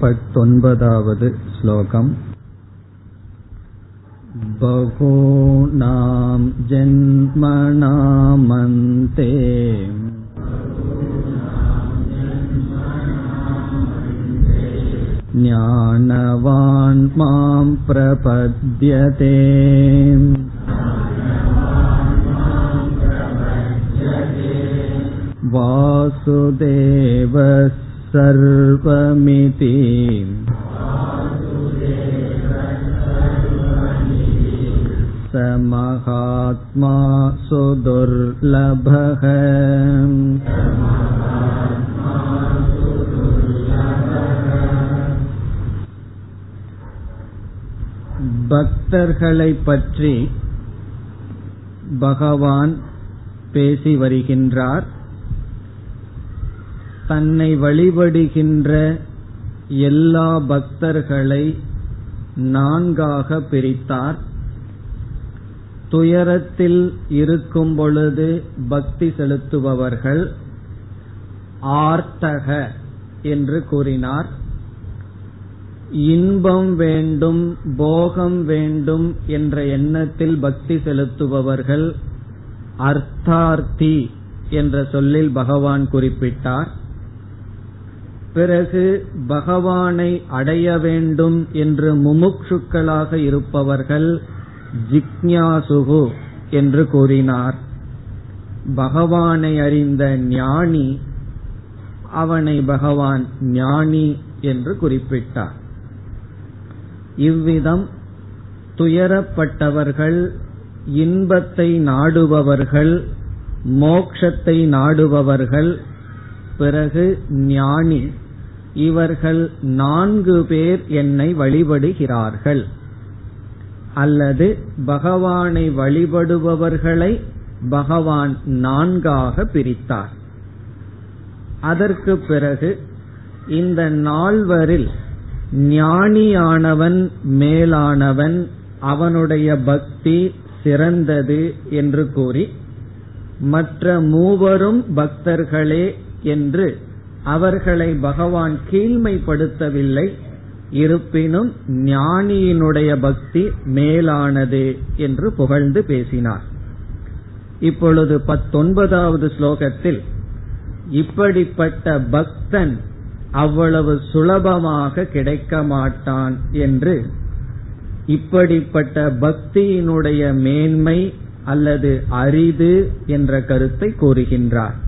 19வது ஸ்லோகம். பகூநாம் ஜன்மனாம் அந்தே ஞானவான் மாம் பிரபத்யதே. வாசுதேவ சர்வமிதி சமஹாத்மா சுதுர்லபஹ. பக்தர்களை பற்றி பகவான் பேசி வருகின்றார். தன்னை வழிபடுகின்ற எல்லா பக்தர்களை நான்காக பிரித்தார். துயரத்தில் இருக்கும் பொழுது பக்தி செலுத்துபவர்கள் ஆர்த்தக என்று கூறினார். இன்பம் வேண்டும், போகம் வேண்டும் என்ற எண்ணத்தில் பக்தி செலுத்துபவர்கள் அர்த்தார்த்தி என்ற சொல்லில் பகவான் குறிப்பிட்டார். பிறகு பகவானை அடைய வேண்டும் என்று முமுட்சுக்களாக இருப்பவர்கள் ஜிக்ஞாசுகு என்று கூறினார். பகவானை அறிந்த ஞானி, அவனை பகவான் ஞானி என்று குறிப்பிட்டார். இவ்விதம் துயரப்பட்டவர்கள், இன்பத்தை நாடுபவர்கள், மோட்சத்தை நாடுபவர்கள், பிறகு ஞானி, இவர்கள் 4 பேர் என்னை வழிபடுகிறார்கள். அல்லது பகவானை வழிபடுபவர்களை பகவான் 4ஆக பிரித்தார். அதற்கு பிறகு இந்த 4வரில் ஞானியானவன் மேலானவன், அவனுடைய பக்தி சிறந்தது என்று கூறி மற்ற 3வரும் பக்தர்களே என்று அவர்களை பகவான் கீழ்மைப்படுத்தவில்லை. இருப்பினும் ஞானியினுடைய பக்தி மேலானது என்று புகழ்ந்து பேசினார். இப்பொழுது 19வது ஸ்லோகத்தில் இப்படிப்பட்ட பக்தன் அவ்வளவு சுலபமாக கிடைக்க மாட்டான் என்று, இப்படிப்பட்ட பக்தியினுடைய மேன்மை அல்லது அரிது என்ற கருத்தை கூறுகின்றார்.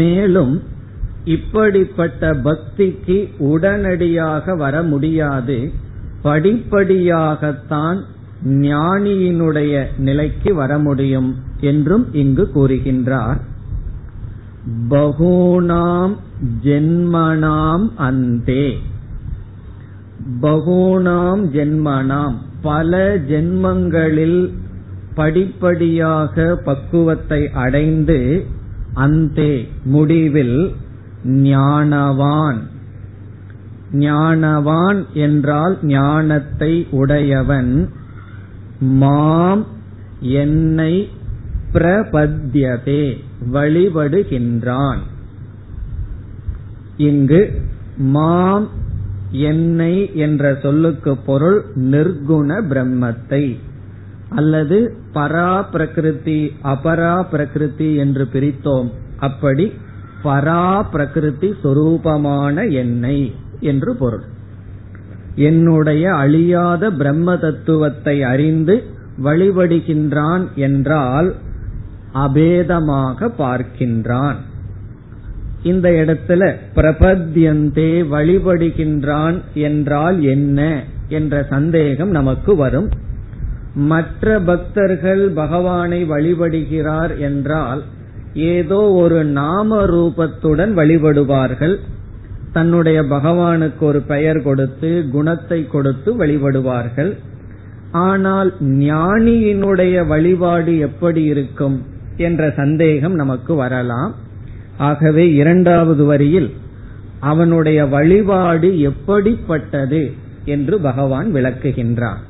மேலும் இப்படிப்பட்ட பக்திக்கு உடனடியாக வர முடியாது, படிப்படியாகத்தான் ஞானியினுடைய நிலைக்கு வர முடியும் என்றும் இங்கு கூறுகின்றார். பகூனாம் ஜென்மனாம் அந்தே. பகூனாம் ஜென்மனாம், பல ஜென்மங்களில் படிப்படியாக பக்குவத்தை அடைந்து அந்தே முடிவில் ஞானவான். ஞானவான் என்றால் ஞானத்தை உடையவன். மாம் என்னை பிரபத்யதே வழிபடுகின்றான். இங்கு மாம் என்னை என்ற சொல்லுக்கு பொருள் நிர்குண பிரம்மத்தை அல்லது பரா பிரகிருதி அபரா பிரகிருதி என்று பிரித்தோம். அப்படி பரா பிரகிருதி சொரூபமான என்னை என்று பொருள். என்னுடைய அழியாத பிரம்ம தத்துவத்தை அறிந்து வழிபடுகின்றான் என்றால் அபேதமாக பார்க்கின்றான். இந்த இடத்துல பிரபத்யந்தே வழிபடுகின்றான் என்றால் என்ன என்ற சந்தேகம் நமக்கு வரும். மற்ற பக்தர்கள் பகவானை வழிபடுகிறார் என்றால் ஏதோ ஒரு நாம ரூபத்துடன் வழிபடுவார்கள். தன்னுடைய பகவானுக்கு ஒரு பெயர் கொடுத்து குணத்தை கொடுத்து வழிபடுவார்கள். ஆனால் ஞானியினுடைய வழிபாடு எப்படி இருக்கும் என்ற சந்தேகம் நமக்கு வரலாம். ஆகவே 2வது வரியில் அவனுடைய வழிபாடு எப்படிப்பட்டது என்று பகவான் விளக்குகின்றார்.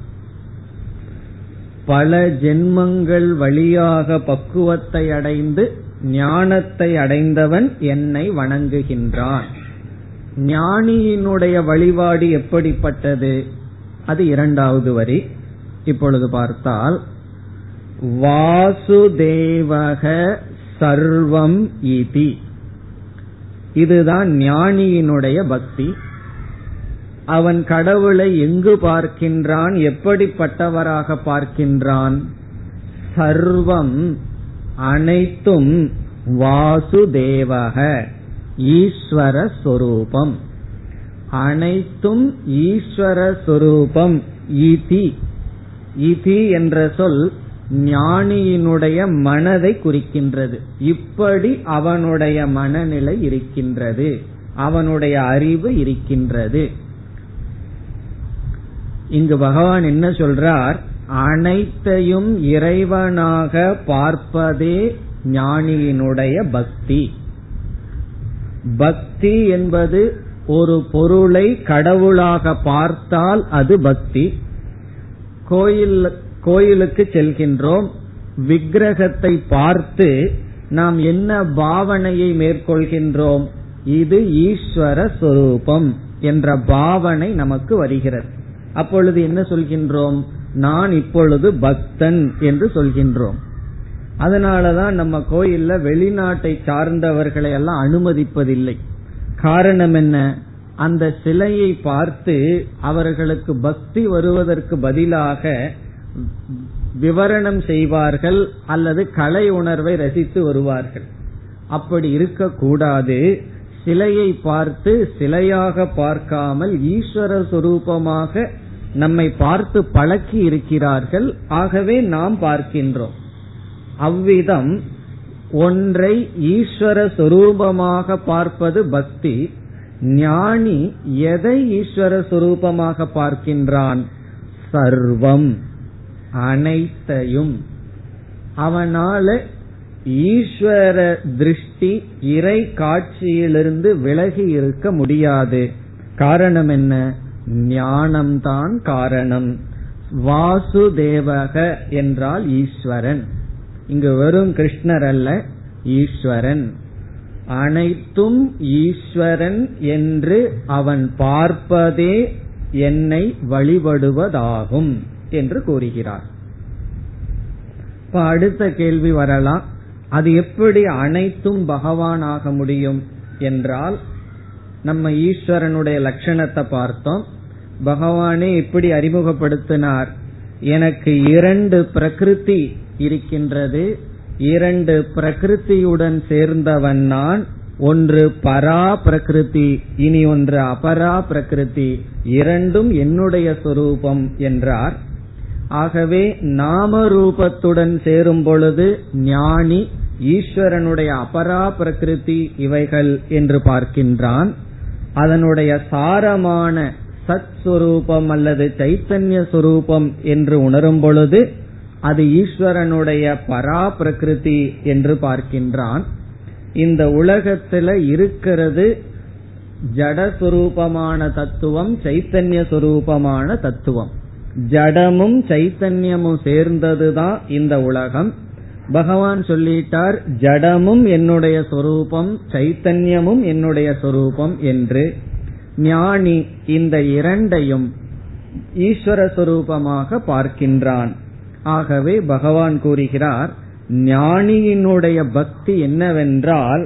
பல ஜென்மங்கள் வழியாக பக்குவத்தை அடைந்து ஞானத்தை அடைந்தவன் என்னை வணங்குகின்றான். ஞானியினுடைய வழிபாடு எப்படிப்பட்டது? அது இரண்டாவது வரி. இப்பொழுது பார்த்தால், வாசுதேவக சர்வம் இதி, இதுதான் ஞானியினுடைய பக்தி. அவன் கடவுளை எங்கு பார்க்கின்றான், எப்படிப்பட்டவராக பார்க்கின்றான்? சர்வம் அனைத்தும், வாசுதேவக ஈஸ்வர சொரூபம், அனைத்தும் ஈஸ்வர சொரூபம். இதி, இதி என்ற சொல் ஞானியினுடைய மனதை குறிக்கின்றது. இப்படி அவனுடைய மனநிலை இருக்கின்றது, அவனுடைய அறிவு இருக்கின்றது. இங்கு பகவான் என்ன சொல்றார்? அனைத்தையும் இறைவனாக பார்ப்பதே ஞானியினுடைய பக்தி. பக்தி என்பது ஒரு பொருளை கடவுளாக பார்த்தால் அது பக்தி. கோயிலுக்கு செல்கின்றோம், விக்கிரகத்தை பார்த்து நாம் என்ன பாவனையை மேற்கொள்கின்றோம்? இது ஈஸ்வர சொரூபம் என்ற பாவனை நமக்கு வருகிறது. அப்பொழுது என்ன சொல்கின்றோம்? நான் இப்பொழுது பக்தன் என்று சொல்கின்றோம். அதனாலதான் நம்ம கோயில்ல வெளிநாட்டை சார்ந்தவர்களை எல்லாம் அனுமதிப்பதில்லை. காரணம் என்ன? அந்த சிலையை பார்த்து அவர்களுக்கு பக்தி வருவதற்கு பதிலாக விவரணம் செய்வார்கள், அல்லது கலை உணர்வை ரசித்து வருவார்கள். அப்படி இருக்கக்கூடாது. சிலையை பார்த்து சிலையாக பார்க்காமல் ஈஸ்வர சொரூபமாக நம்மை பார்த்து பழக்கி இருக்கிறார்கள். ஆகவே நாம் பார்க்கின்றோம். அவ்விதம் ஒன்றை ஈஸ்வர சொரூபமாக பார்ப்பது பக்தி. ஞானி எதை ஈஸ்வர சொரூபமாக பார்க்கின்றான்? சர்வம், அனைத்தையும். அவனால ஈஸ்வர திருஷ்டி, இறை காட்சியிலிருந்து விலகி இருக்க முடியாது. காரணம் என்ன? ஞானம்தான் காரணம். வாசுதேவக என்றால் ஈஸ்வரன். இங்கு வெறும் கிருஷ்ணர் அல்ல, ஈஸ்வரன். அனைத்தும் ஈஸ்வரன் என்று அவன் பார்ப்பதே என்னை வழிபடுவதாகும் என்று கூறுகிறார். இப்ப அடுத்த கேள்வி வரலாம், அது எப்படி அனைத்தும் பகவான் ஆக முடியும் என்றால், நம்ம ஈஸ்வரனுடைய லட்சணத்தை பார்த்தோம். பகவானே இப்படி அறிமுகப்படுத்தினார், எனக்கு இரண்டு பிரகிருதி இருக்கின்றது, இரண்டு பிரகிருதியுடன் சேர்ந்தவன் நான், ஒன்று பரா பிரகிருதி, இனி ஒன்று அபரா பிரகிருதி, இரண்டும் என்னுடைய சொரூபம் என்றார். ஆகவே நாம ரூபத்துடன் சேரும் பொழுது ஞானி ஈஸ்வரனுடைய அபரா பிரகிருதி இவைகள் என்று பார்க்கின்றான். அதனுடைய சாரமான சத் சுரூபம் அல்லது சைத்தன்ய சுரூபம் என்று உணரும் பொழுது அது ஈஸ்வரனுடைய பரா பிரகிருதி என்று பார்க்கின்றான். இந்த உலகத்துல இருக்கிறது ஜடஸ்வரூபமான தத்துவம், சைத்தன்ய சுரூபமான தத்துவம். ஜடமும் சைத்தன்யமும் சேர்ந்ததுதான் இந்த உலகம். பகவான் சொல்லிட்டார், ஜடமும் என்னுடைய சொரூபம், சைத்தன்யமும் என்னுடைய சொரூபம் என்று. ஞானி இந்த இரண்டையும் ஈஸ்வர சொரூபமாக பார்க்கின்றான். ஆகவே பகவான் கூறுகிறார், ஞானியினுடைய பக்தி என்னவென்றால்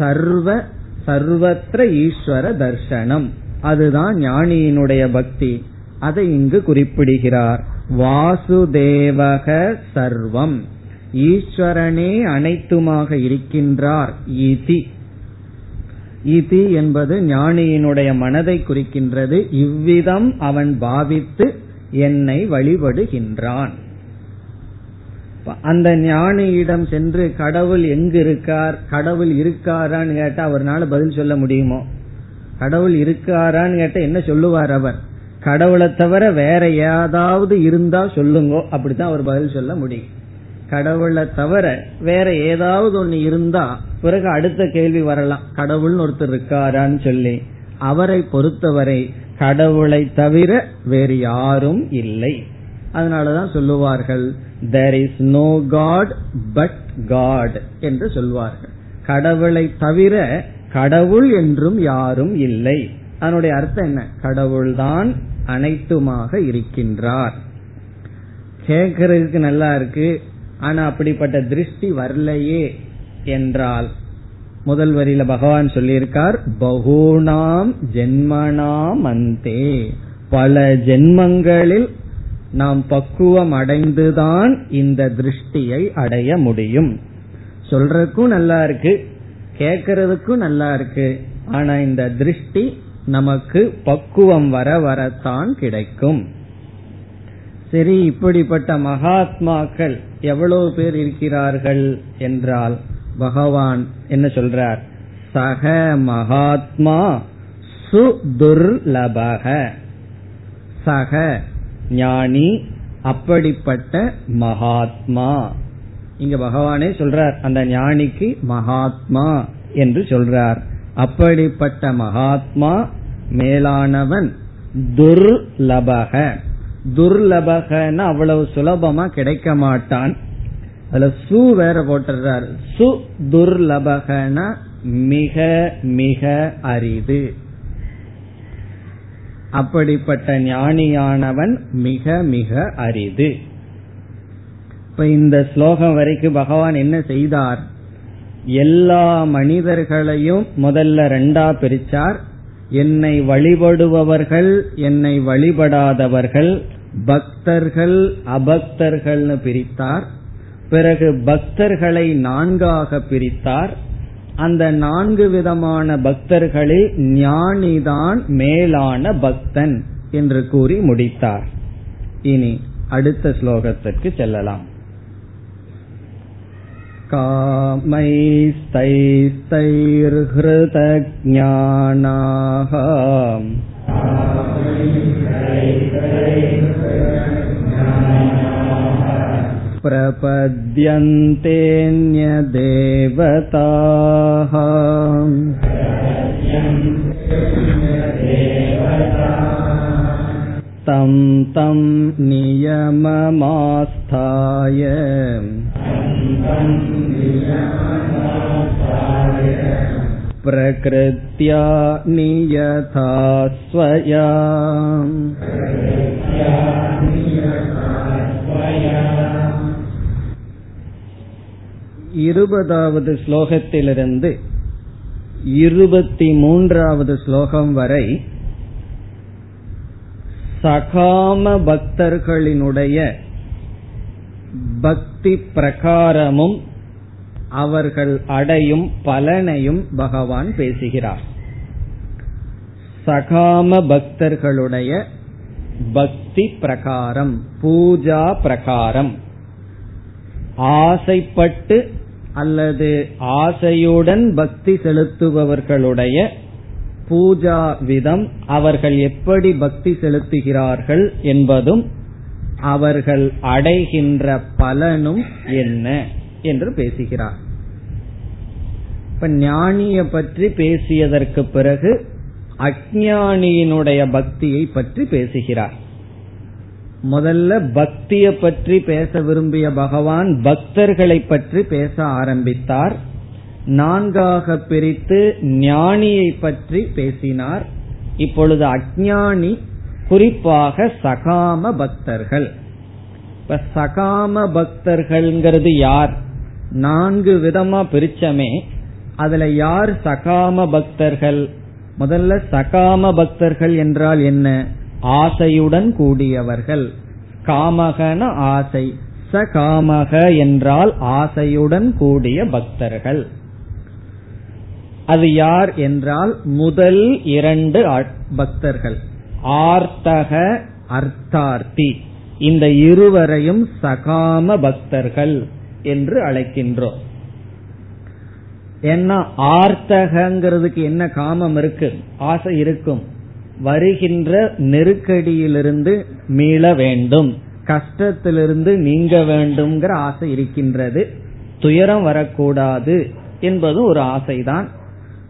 சர்வ சர்வத்திர ஈஸ்வர தர்சனம். அதுதான் ஞானியினுடைய பக்தி. அதை இங்கு குறிப்பிடுகிறார். வாசுதேவக சர்வம், ஈஸ்வரனே அனைத்துமாக இருக்கின்றார். இதி, இதி என்பது ஞானியினுடைய மனதை குறிக்கின்றது. இவ்விதம் அவன் பாவித்து என்னை வழிபடுகின்றான். அந்த ஞானியிடம் சென்று கடவுள் எங்கு இருக்கார், கடவுள் இருக்காரான்னு கேட்டா அவரால் பதில் சொல்ல முடியுமோ? கடவுள் இருக்காரான்னு கேட்டா என்ன சொல்லுவார் அவர்? கடவுளை தவிர வேற ஏதாவது இருந்தா சொல்லுங்கோ, அப்படித்தான் அவர் பதில் சொல்ல முடியும். கடவுளை தவிர வேற ஏதாவது ஒன்னு இருந்தா பிறகு அடுத்த கேள்வி வரலாம், கடவுள்னு ஒருத்தர் இருக்காரான்னு சொல்லி. அவரை பொறுத்தவரை கடவுளை தவிர வேறு யாரும் இல்லை. அதனாலதான் சொல்லுவார்கள், there is no God but God என்று சொல்வார்கள். கடவுளை தவிர கடவுள் என்றும் யாரும் இல்லை. அதனுடைய அர்த்தம் என்ன? கடவுள்தான் அனைத்துமாக இருக்கின்றார். கேட்கறதுக்கு நல்லா இருக்கு, ஆனா அப்படிப்பட்ட திருஷ்டி வரலையே என்றால், முதல் வரியில பகவான் சொல்லியிருக்கார், பகூனாம் ஜென்மனாம் அந்தே, பல ஜென்மங்களில் நாம் பக்குவம் அடைந்துதான் இந்த திருஷ்டியை அடைய முடியும். சொல்றதுக்கும் நல்லா இருக்கு, கேக்கிறதுக்கும் நல்லா இருக்கு, ஆனா இந்த திருஷ்டி நமக்கு பக்குவம் வர வரத்தான் கிடைக்கும். சரி, இப்படிப்பட்ட மகாத்மாக்கள் எவ்வளவு பேர் இருக்கிறார்கள் என்றால், பகவான் என்ன சொல்றார்? சக மகாத்மா சுதுர்லபக. சக ஞானி, அப்படிப்பட்ட மகாத்மா. இங்க பகவானே சொல்றார், அந்த ஞானிக்கு மகாத்மா என்று சொல்றார். அப்படிப்பட்ட மகாத்மா மேலானவன், துர்லபக. துர்லபகன அவ்வளவு சுலபமா கிடைக்க மாட்டான். அதுல சு வேற போட்டுறார். சு துர்லபகன மிக மிக அரிது. அப்படிப்பட்ட ஞானியானவன் மிக மிக அரிது. இப்ப இந்த ஸ்லோகம் வரைக்கும் பகவான் என்ன செய்தார்? எல்லா மனிதர்களையும் முதல்ல ரெண்டா பிரிச்சார். என்னை வழிபடுபவர்கள், என்னை வழிபடாதவர்கள், பக்தர்கள் அபக்தர்கள்னு பிரித்தார். பிறகு பக்தர்களை நான்காக பிரித்தார். அந்த நான்கு விதமான பக்தர்களில் ஞானிதான் மேலான பக்தன் என்று கூறி முடித்தார். இனி அடுத்த ஸ்லோகத்திற்கு செல்லலாம். காமைஸ்தைஸ்தைர்ஹ்ருதஜ்ஞானாஹ பிரபத்யந்தேன்யதேவதாஹ தம் தம் நியமமாஸ்தாய பிரக்ருத்யா நியதா ஸ்வயா. இருபதாவது ஸ்லோகத்திலிருந்து 23வது ஸ்லோகம் வரை சகாம பக்தர்களினுடைய பக்தி பிரகாரமும் அவர்கள் அடையும் பலனையும் பகவான் பேசுகிறார். சகாம பக்தர்களுடைய பக்தி பிரகாரம், பூஜா பிரகாரம், ஆசைப்பட்டு அல்லது ஆசையுடன் பக்தி செலுத்துபவர்களுடைய பூஜா விதம், அவர்கள் எப்படி பக்தி செலுத்துகிறார்கள் என்பதும் அவர்கள் அடைகின்ற பலனும் என்ன என்று பேசுகிறார். இப்ப ஞானியை பற்றி பேசியதற்கு பிறகு அஞ்ஞானியினுடைய பக்தியை பற்றி பேசுகிறார். முதல்ல பக்தியை பற்றி பேச விரும்பிய பகவான் பக்தர்களை பற்றி பேச ஆரம்பித்தார். நான்காக பிரித்து ஞானியை பற்றி பேசினார். இப்பொழுது அஞ்ஞானி, குறிப்பாக சகாம பக்தர்கள். இப்ப சகாம பக்தர்கள்ங்கிறது யார்? நான்கு விதமா பிரிச்சமே, அதுல யார் சகாம பக்தர்கள்? முதல்ல சகாம பக்தர்கள் என்றால் என்ன? ஆசையுடன் கூடியவர்கள். காமகன ஆசை, சகாமக என்றால் ஆசையுடன் கூடிய பக்தர்கள். அது யார் என்றால் முதல் இரண்டு பக்தர்கள், ஆர்த்தக அர்த்தார்த்தி. இந்த இருவரையும் சகாம பக்தர்கள் என்று அழைக்கின்றோம். ஏன்னா ஆர்த்தகங்கிறதுக்கு என்ன காமம் இருக்கு, ஆசை இருக்கும். வருகின்ற நெருக்கடியிலிருந்து மீள வேண்டும், கஷ்டத்திலிருந்து நீங்க வேண்டும்ங்கிற ஆசை இருக்கின்றது. துயரம் வரக்கூடாது என்பது ஒரு ஆசைதான்.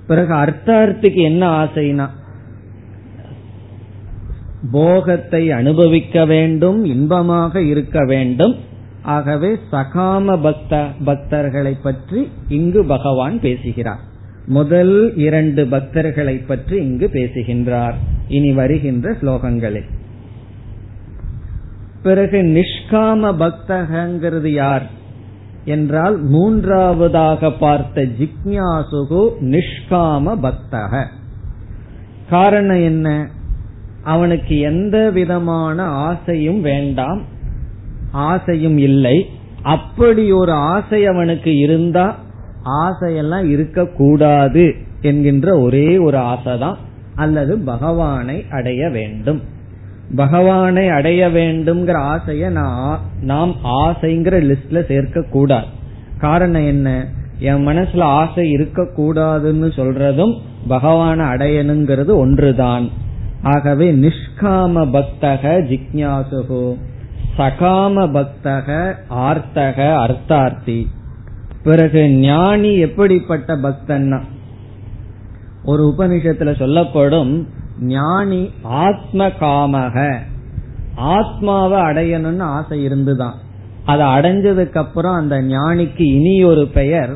பிறகு அர்த்தார்த்திக்கு என்ன ஆசைனா, போகத்தை அனுபவிக்க வேண்டும், இன்பமாக இருக்க வேண்டும். ஆகவே சகாம பக்தர்களை பற்றி இங்கு பகவான் பேசுகிறார். முதல் இரண்டு பக்தர்களை பற்றி இங்கு பேசுகின்றார் இனி வருகின்ற ஸ்லோகங்களில். பிறகு நிஷ்காம பக்தகங்கிறது யார் என்றால் மூன்றாவதாக பார்த்த ஜிக்ஞாசுகு நிஷ்காம பக்தக. காரணம் என்ன? அவனுக்கு எந்த விதமான ஆசையும் வேண்டாம், ஆசையும் இல்லை. அப்படி ஒரு ஆசை அவனுக்கு இருந்தா ஆசையெல்லாம் இருக்கக்கூடாது என்கின்ற ஒரே ஒரு ஆசைதான், அல்லது பகவானை அடைய வேண்டும். பகவானை அடைய வேண்டும்ங்கிற ஆசைய நாம் ஆசைங்கிற லிஸ்ட்ல சேர்க்க கூடாது. காரணம் என்ன? என் மனசுல ஆசை இருக்கக்கூடாதுன்னு சொல்றதும் பகவானை அடையணுங்கிறது ஒன்றுதான். ஆகவே நிஷ்காம பக்தக ஜிக்ஞாசுகு, சகாம பக்தக ஆர்த்தக அர்த்தார்த்தி. பிறகு ஞானி எப்படிப்பட்ட பக்தன்னா, ஒரு உபநிஷத்துல சொல்லப்படும் ஞானி ஆத்ம காமக, ஆத்மாவை அடையணும்னு ஆசை இருந்துதான். அதை அடைஞ்சதுக்கு அப்புறம் அந்த ஞானிக்கு இனி ஒரு பெயர்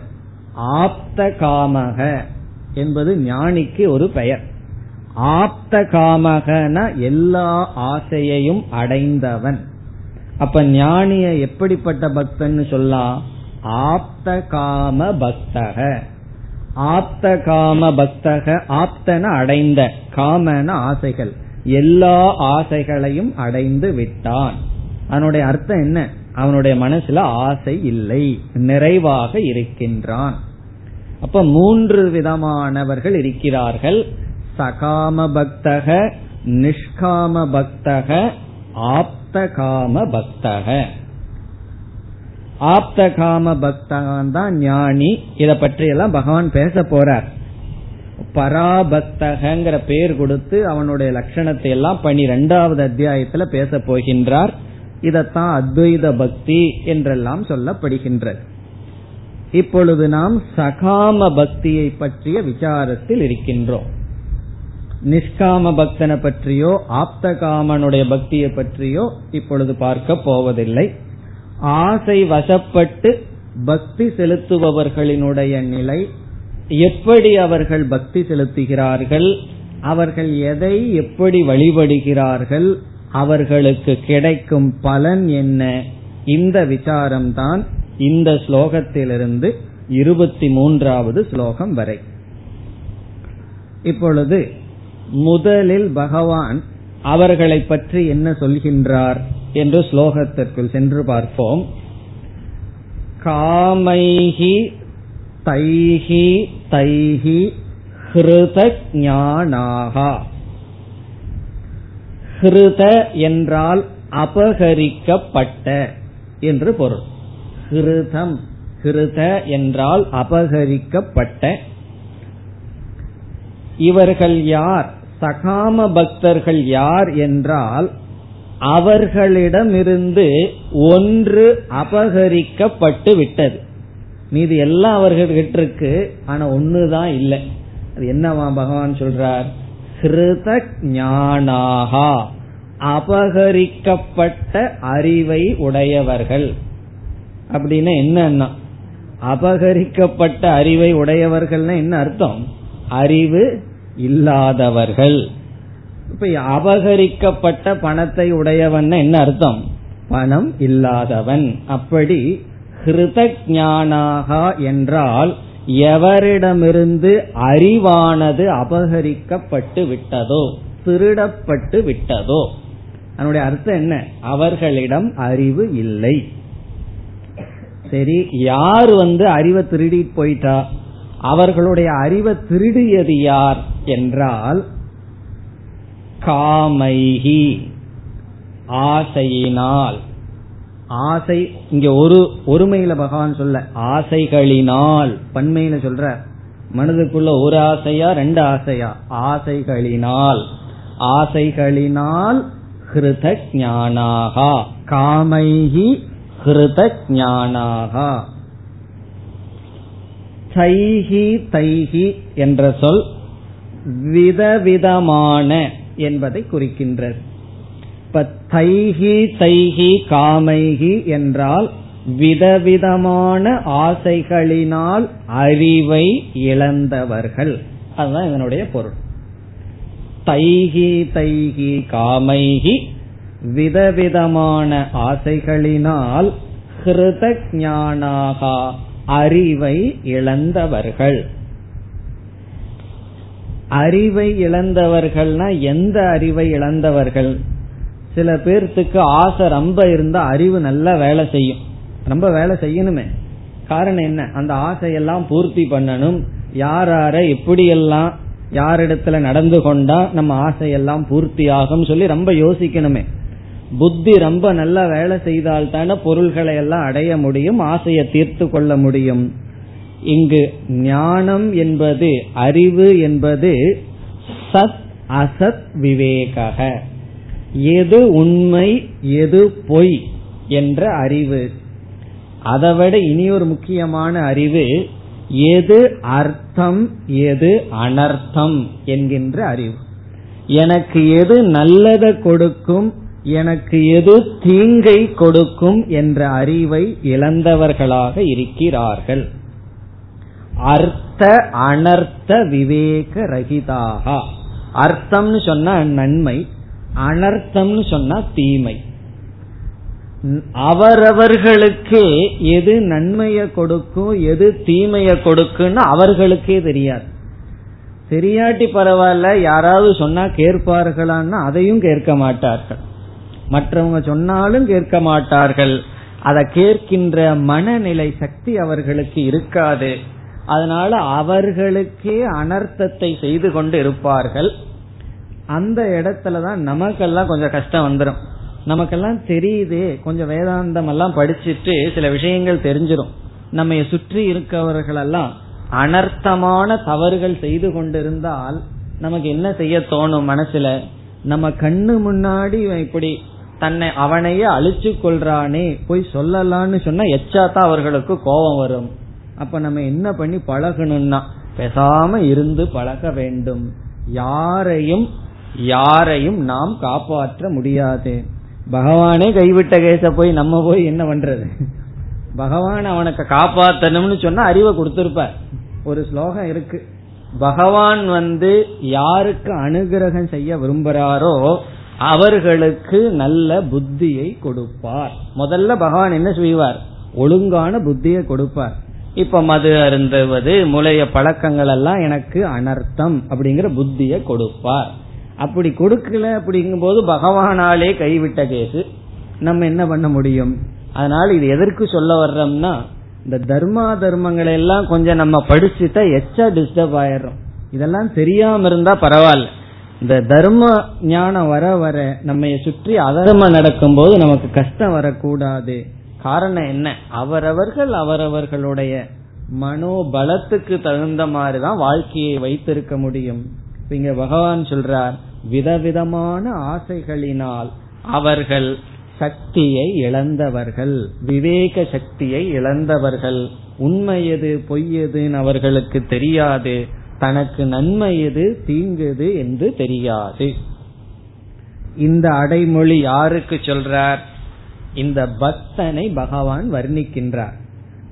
ஆப்த காமக என்பது ஞானிக்கு ஒரு பெயர். ஆப்த காமகனா எல்லா ஆசையையும் அடைந்தவன். அப்ப ஞானிய எப்படிப்பட்ட பக்தன்னு சொல்லலாம்? ஆப்த காம பக்தக. ஆப்த காம பக்தக, ஆப்தன அடைந்த, காமன ஆசைகள், எல்லா ஆசைகளையும் அடைந்து விட்டான். அவனுடைய அர்த்தம் என்ன? அவனுடைய மனசுல ஆசை இல்லை, நிறைவாக இருக்கின்றான். அப்ப மூன்று விதமானவர்கள் இருக்கிறார்கள், சகாம பக்தக, நிஷ்காம பக்தக, ஆப்த காம பக்தக. ஆப்த காம பக்தகான் தான் ஞானி. இத பற்றி எல்லாம் பகவான் பேச போறார். பராபக்தகங்கிற பேர் கொடுத்து அவனுடைய லட்சணத்தை எல்லாம் 12வது அத்தியாயத்துல பேச போகின்றார். இதத்தான் அத்வைத பக்தி என்றெல்லாம் சொல்லப்படுகின்றது. இப்பொழுது நாம் சகாம பக்தியை பற்றிய விசாரத்தில் இருக்கின்றோம். நிஷ்காம பக்தனை பற்றியோ ஆப்த காமனுடைய பக்தியை பற்றியோ இப்பொழுது பார்க்க போவதில்லை. ஆசை வசப்பட்டு பக்தி செலுத்துபவர்களினுடைய நிலை எப்படி, அவர்கள் பக்தி செலுத்துகிறார்கள், அவர்கள் எதை எப்படி வழிபடுகிறார்கள், அவர்களுக்கு கிடைக்கும் பலன் என்ன, இந்த விசாரம்தான் இந்த ஸ்லோகத்திலிருந்து 23வது ஸ்லோகம் வரை. இப்பொழுது முதலில் பகவான் அவர்களை பற்றி என்ன சொல்கின்றார் என்று ஸ்லோகத்திற்குள் சென்று பார்ப்போம். காமைஹி தைஹி தைஹி ஹ்ருதஞானாஹா. ஹ்ருத என்றால் அபகரிக்கப்பட்ட என்று பொருள். ஹ்ருதம், ஹ்ருத என்றால் அபகரிக்கப்பட்ட. இவர்கள் யார்? சகாம பக்தர்கள் யார் என்றால் அவர்களிடமிருந்து ஒன்று அபகரிக்கப்பட்டு விட்டது. மீது எல்லாம் அவர்கிட்ட இருக்கு, ஆனா ஒண்ணுதான் இல்லை. அது என்னவா பகவான் சொல்றார்? ஹிருத ஞானாஹா, அபகரிக்கப்பட்ட அறிவை உடையவர்கள். அப்படின்னா என்னன்னா, அபகரிக்கப்பட்ட அறிவை உடையவர்கள்னா என்ன அர்த்தம்? அறிவு இல்லாதவர்கள். இப்ப அபகரிக்கப்பட்ட பணத்தை உடையவன் என்ன அர்த்தம்? பணம் இல்லாதவன். அப்படி ஹிருத ஞானாகா என்றால் எவரிடமிருந்து அறிவானது அபகரிக்கப்பட்டு விட்டதோ, திருடப்பட்டு விட்டதோ. அதனுடைய அர்த்தம் என்ன? அவர்களிடம் அறிவு இல்லை. சரி, யார் அறிவை திருடி போயிட்டா? அவர்களுடைய அறிவை திருடியது யார் என்றால் காமைஹி, ஆசையினால். ஆசை இங்க ஒருமையில பகவான் சொல்ல, ஆசைகளினால் பன்மையில சொல்ற. மனதுக்குள்ள ஒரு ஆசையா ரெண்டு ஆசையா? ஆசைகளினால், ஆசைகளினால் ஹிருத ஞானாகா. காமைஹி ஹிருத ஞானாகா. தைஹி தைஹி என்ற சொல் விதவிதமான என்பதை குறிக்கின்றது. இப்ப தைஹி தைஹி காமைஹி என்றால் விதவிதமான ஆசைகளினால் அறிவை இழந்தவர்கள். அதுதான் இதனுடைய பொருள். தைகி தைகி காமைகி, விதவிதமான ஆசைகளினால் ஹிருத ஞானாகா, அறிவை இழந்தவர்கள். அறிவை இழந்தவர்கள்னா எந்த அறிவை இழந்தவர்கள்? சில பேர்த்துக்கு ஆசை ரொம்ப இருந்தா அறிவு நல்லா வேலை செய்யும், ரொம்ப வேலை செய்யணுமே. காரணம் என்ன? அந்த ஆசையெல்லாம் பூர்த்தி பண்ணணும். யாரார எப்படியெல்லாம் யாரிடத்துல நடந்து கொண்டா நம்ம ஆசையெல்லாம் பூர்த்தி ஆகும் சொல்லி ரொம்ப யோசிக்கணுமே. புத்தி ரொம்ப நல்லா வேலை செய்தால்தான பொருள்களை எல்லாம் அடைய முடியும், ஆசையை தீர்த்து கொள்ள முடியும். இங்கு ஞானம் என்பது, அறிவு என்பது சத் அசத் விவேக, எது உண்மை எது பொய் என்ற அறிவு. அதைவிட இனியொரு முக்கியமான அறிவு, எது அர்த்தம் எது அனர்த்தம் என்கின்ற அறிவு. எனக்கு எது நல்லதை கொடுக்கும், எனக்கு எது தீங்கை கொடுக்கும் என்ற அறிவை இழந்தவர்களாக இருக்கிறார்கள். அர்த்த அனர்த்த விவேக ரகிதாக. அர்த்தம்னு சொன்னா நன்மை, அனர்த்தம்னு சொன்னா தீமை. அவரவர்களுக்கே எது நன்மையை கொடுக்கும் எது தீமையை கொடுக்குன்னு அவர்களுக்கே தெரியாது. தெரியாட்டி பரவாயில்ல, யாராவது சொன்னா கேட்பார்களான்னா அதையும் கேட்க மாட்டார்கள், மற்றவங்க சொன்னாலும் கேட்க மாட்டார்கள். அதை கேட்கின்ற மனநிலை சக்தி அவர்களுக்கு இருக்காது. அதனால அவர்களுக்கே அனர்த்தத்தை செய்து கொண்டு இருப்பார்கள். அந்த இடத்துலதான் நமக்கெல்லாம் கொஞ்சம் கஷ்டம் வந்துடும். நமக்கெல்லாம் தெரியுது, கொஞ்சம் வேதாந்தம் எல்லாம் படிச்சுட்டு சில விஷயங்கள் தெரிஞ்சிடும். நம்ம சுற்றி இருக்கவர்களெல்லாம் அனர்த்தமான தவறுகள் செய்து கொண்டிருந்தால் நமக்கு என்ன செய்ய தோணும்? மனசுல நம்ம கண்ணு முன்னாடி இப்படி தன்னை அவனையே அழிச்சு கொள்றானே போய் சொல்லலான்னு சொன்னா எச்சாத்தான் அவர்களுக்கு கோபம் வரும். அப்ப நம்ம என்ன பண்ணி பழகணும்னா பேசாம இருந்து பழக வேண்டும். யாரையும் நாம் காப்பாற்ற முடியாது. பகவானே கைவிட்ட கேச போய் நம்ம போய் என்ன பண்றது? பகவான் அவனுக்கு காப்பாத்தணும்னு சொன்னா அறிவை கொடுத்திருப்பார். ஒரு ஸ்லோகம் இருக்கு, பகவான் யாருக்கு அனுகிரகம் செய்ய விரும்புறாரோ அவர்களுக்கு நல்ல புத்தியை கொடுப்பார். முதல்ல பகவான் என்ன செய்வார்? ஒழுங்கான புத்தியை கொடுப்பார். இப்ப மது அருந்துவது, முளைய பழக்கங்கள் எல்லாம் எனக்கு அனர்த்தம் அப்படிங்கிற புத்தியை கொடுப்பார். அப்படி கொடுக்கல அப்படிங்கும் போது பகவானாலே கைவிட்ட கேசு, நம்ம என்ன பண்ண முடியும்? அதனால இது எதற்கு சொல்ல வர்றோம்னா, இந்த தர்மா தர்மங்களை எல்லாம் கொஞ்சம் நம்ம படிச்சுட்டா எச்சா டிஸ்டர்ப் ஆயிடுறோம். இதெல்லாம் தெரியாம இருந்தா பரவாயில்ல, இந்த தர்ம ஞானம் வர வர நம்ம சுற்றி அதர்ம நடக்கும் போது நமக்கு கஷ்டம் வரக்கூடாது. காரணம் என்ன? அவரவர்கள் அவரவர்களுடைய மனோபலத்துக்கு தகுந்த மாதிரிதான் வாழ்க்கையை வைத்திருக்க முடியும். இங்க பகவான் சொல்றார், விதவிதமான ஆசைகளினால் அவர்கள் சக்தியை இழந்தவர்கள், விவேக சக்தியை இழந்தவர்கள். உண்மை எது பொய் எதுன்னு அவர்களுக்கு தெரியாது, தனக்கு நன்மை எது தீங்குது என்று தெரியாது. இந்த அடைமொழி யாருக்கு சொல்றார்? இந்த பக்தனை பகவான் வர்ணிக்கின்றார்.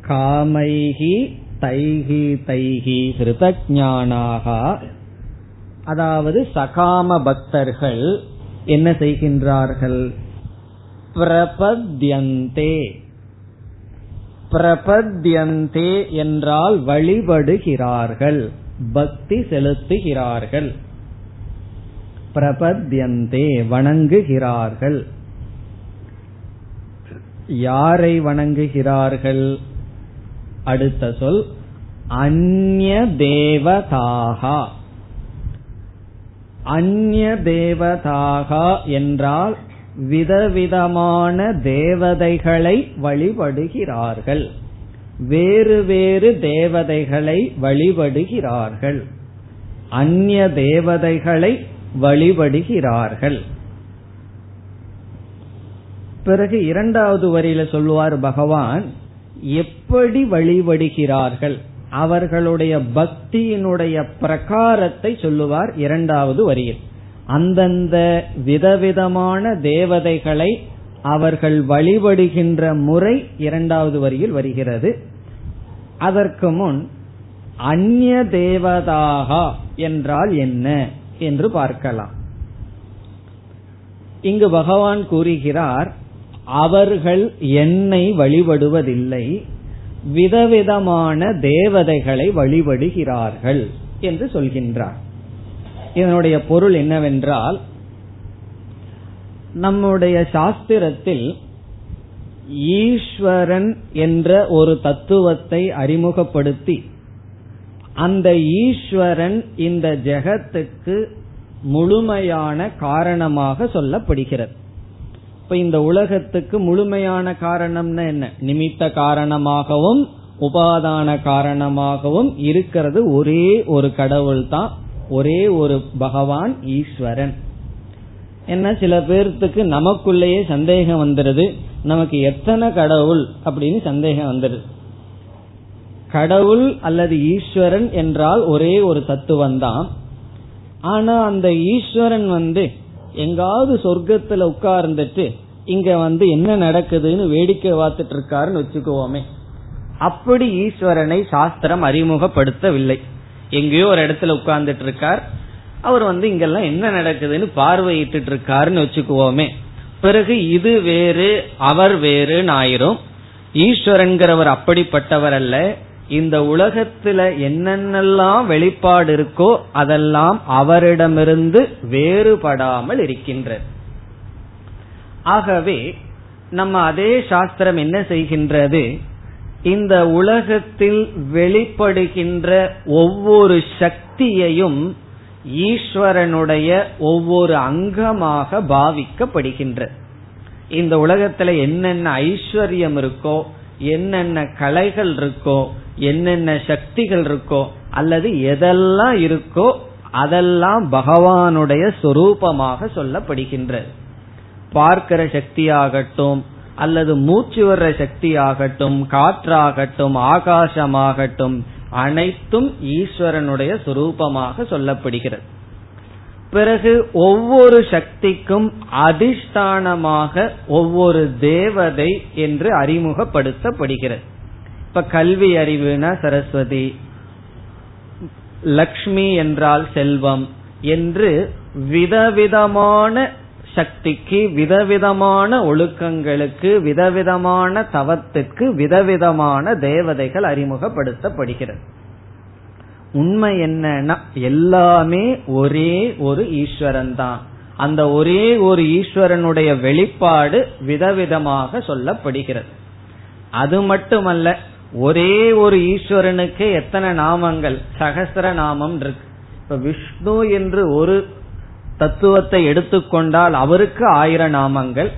காமைகி தைகி தைகி ஹிருதஞானாக, அதாவது சகாம பக்தர்கள் என்ன செய்கின்றார்கள்? பிரபத்யந்தே. பிரபத்யந்தே என்றால் வழிபடுகிறார்கள், பக்தி செலுத்துகிறார்கள். பிரபத்யந்தே வணங்குகிறார்கள். யாரை வணங்குகிறார்கள்? அடுத்த சொல் அந்ய தேவதாகா. அந்ய தேவதாகா என்றால் விதவிதமான தேவதைகளை வழிபடுகிறார்கள், வேறு வேறு தேவதைகளை வழிபடுகிறார்கள், அந்நிய தேவதைகளை வழிபடுகிறார்கள். பிறகு இரண்டாவது வரியில சொல்லுவார் பகவான், எப்படி வழிபடுகிறார்கள், அவர்களுடைய பக்தியினுடைய பிரகாரத்தை சொல்லுவார் இரண்டாவது வரியில். அந்தந்த விதவிதமான தேவதைகளை அவர்கள் வழிபடுகின்ற முறை இரண்டாவது வரியில் வருகிறது. அதற்கு முன் அந்நிய தேவதாகா என்றால் என்ன என்று பார்க்கலாம். இங்கு பகவான் கூறுகிறார், அவர்கள் என்னை வழிபடுவதில்லை, விதவிதமான தேவதைகளை வழிபடுகிறார்கள் என்று சொல்கின்றார். இதனுடைய பொருள் என்னவென்றால், நம்முடைய சாஸ்திரத்தில் ஈஸ்வரன் என்ற ஒரு தத்துவத்தை அறிமுகப்படுத்தி, அந்த ஈஸ்வரன் இந்த ஜெகத்துக்கு முழுமையான காரணமாக சொல்லப்படுகிறது. இப்ப இந்த உலகத்துக்கு முழுமையான காரணம்னா என்ன? நிமித்த காரணமாகவும் உபாதான காரணமாகவும் இருக்கிறது ஒரே ஒரு கடவுள் தான், ஒரே ஒரு பகவான் ஈஸ்வரன். என்ன, சில பேர்த்துக்கு நமக்குள்ளேயே சந்தேகம் வந்துடுது, நமக்கு எத்தனை கடவுள் அப்படின்னு சந்தேகம் வந்துடுது. கடவுள் அல்லது ஈஸ்வரன் என்றால் ஒரே ஒரு தத்துவம்தான். ஆனா அந்த ஈஸ்வரன் எங்காவது சொர்க்கத்துல உட்கார்ந்துட்டு இங்க என்ன நடக்குதுன்னு வேடிக்கை பார்த்துட்டு இருக்காருன்னு வச்சுக்குவோமே, அப்படி ஈஸ்வரனை சாஸ்திரம் அறிமுகப்படுத்தவில்லை. எங்கேயோ ஒரு இடத்துல உட்கார்ந்துட்டு இருக்கார், அவர் இங்கெல்லாம் என்ன நடக்குதுன்னு பார்வையிட்டு இருக்காருன்னு வச்சுக்குவோமே, பிறகு இது வேறு அவர் வேறுன்னு ஆயிரும். ஈஸ்வரன்கிறவர் அப்படிப்பட்டவர் அல்ல. இந்த உலகத்துல என்னென்னலாம் வெளிப்பாடு இருக்கோ அதெல்லாம் அவரிடமிருந்து வேறுபடாமல் இருக்கின்றது. ஆகவே நம்ம அதே சாஸ்திரம் என்ன செய்கின்றது, இந்த உலகத்தில் வெளிப்படுகின்ற ஒவ்வொரு சக்தியையும் ஈஸ்வரனுடைய ஒவ்வொரு அங்கமாக பாவிக்கப்படுகின்றது. இந்த உலகத்துல என்னென்ன ஐஸ்வர்யம் இருக்கோ, என்னென்ன கலைகள் இருக்கோ, என்னென்ன சக்திகள் இருக்கோ, அல்லது எதெல்லாம் இருக்கோ அதெல்லாம் பகவானுடைய சொரூபமாக சொல்லப்படுகின்றது. பார்க்கிற சக்தியாகட்டும், அல்லது மூச்சு வர்ற சக்தியாகட்டும், காற்றாகட்டும், ஆகாசமாகட்டும், அனைத்தும் ஈஸ்வரனுடைய சொரூபமாக சொல்லப்படுகிறது. பிறகு ஒவ்வொரு சக்திக்கும் அதிஷ்டானமாக ஒவ்வொரு தேவதை என்று அறிமுகப்படுத்தப்படுகிறது. இப்ப கல்வி அறிவுனா சரஸ்வதி, லக்ஷ்மி என்றால் செல்வம் என்று விதவிதமான சக்திக்கு, விதவிதமான ஒழுக்கங்களுக்கு, விதவிதமான தவத்துக்கு விதவிதமான தேவதைகள் அறிமுகப்படுத்தப்படுகிறது. உண்மை என்னன்னா, எல்லாமே ஒரே ஒரு ஈஸ்வரன் தான். அந்த ஒரே ஒரு ஈஸ்வரனுடைய வெளிப்பாடு விதவிதமாக சொல்லப்படுகிறது. அது மட்டுமல்ல, ஒரே ஒரு ஈஸ்வரனுக்கு எத்தனை நாமங்கள், சகஸ்ரநாமம் இருக்கு. இப்ப விஷ்ணு என்று ஒரு தத்துவத்தை எடுத்துக்கொண்டால் அவருக்கு 1000 நாமங்கள்,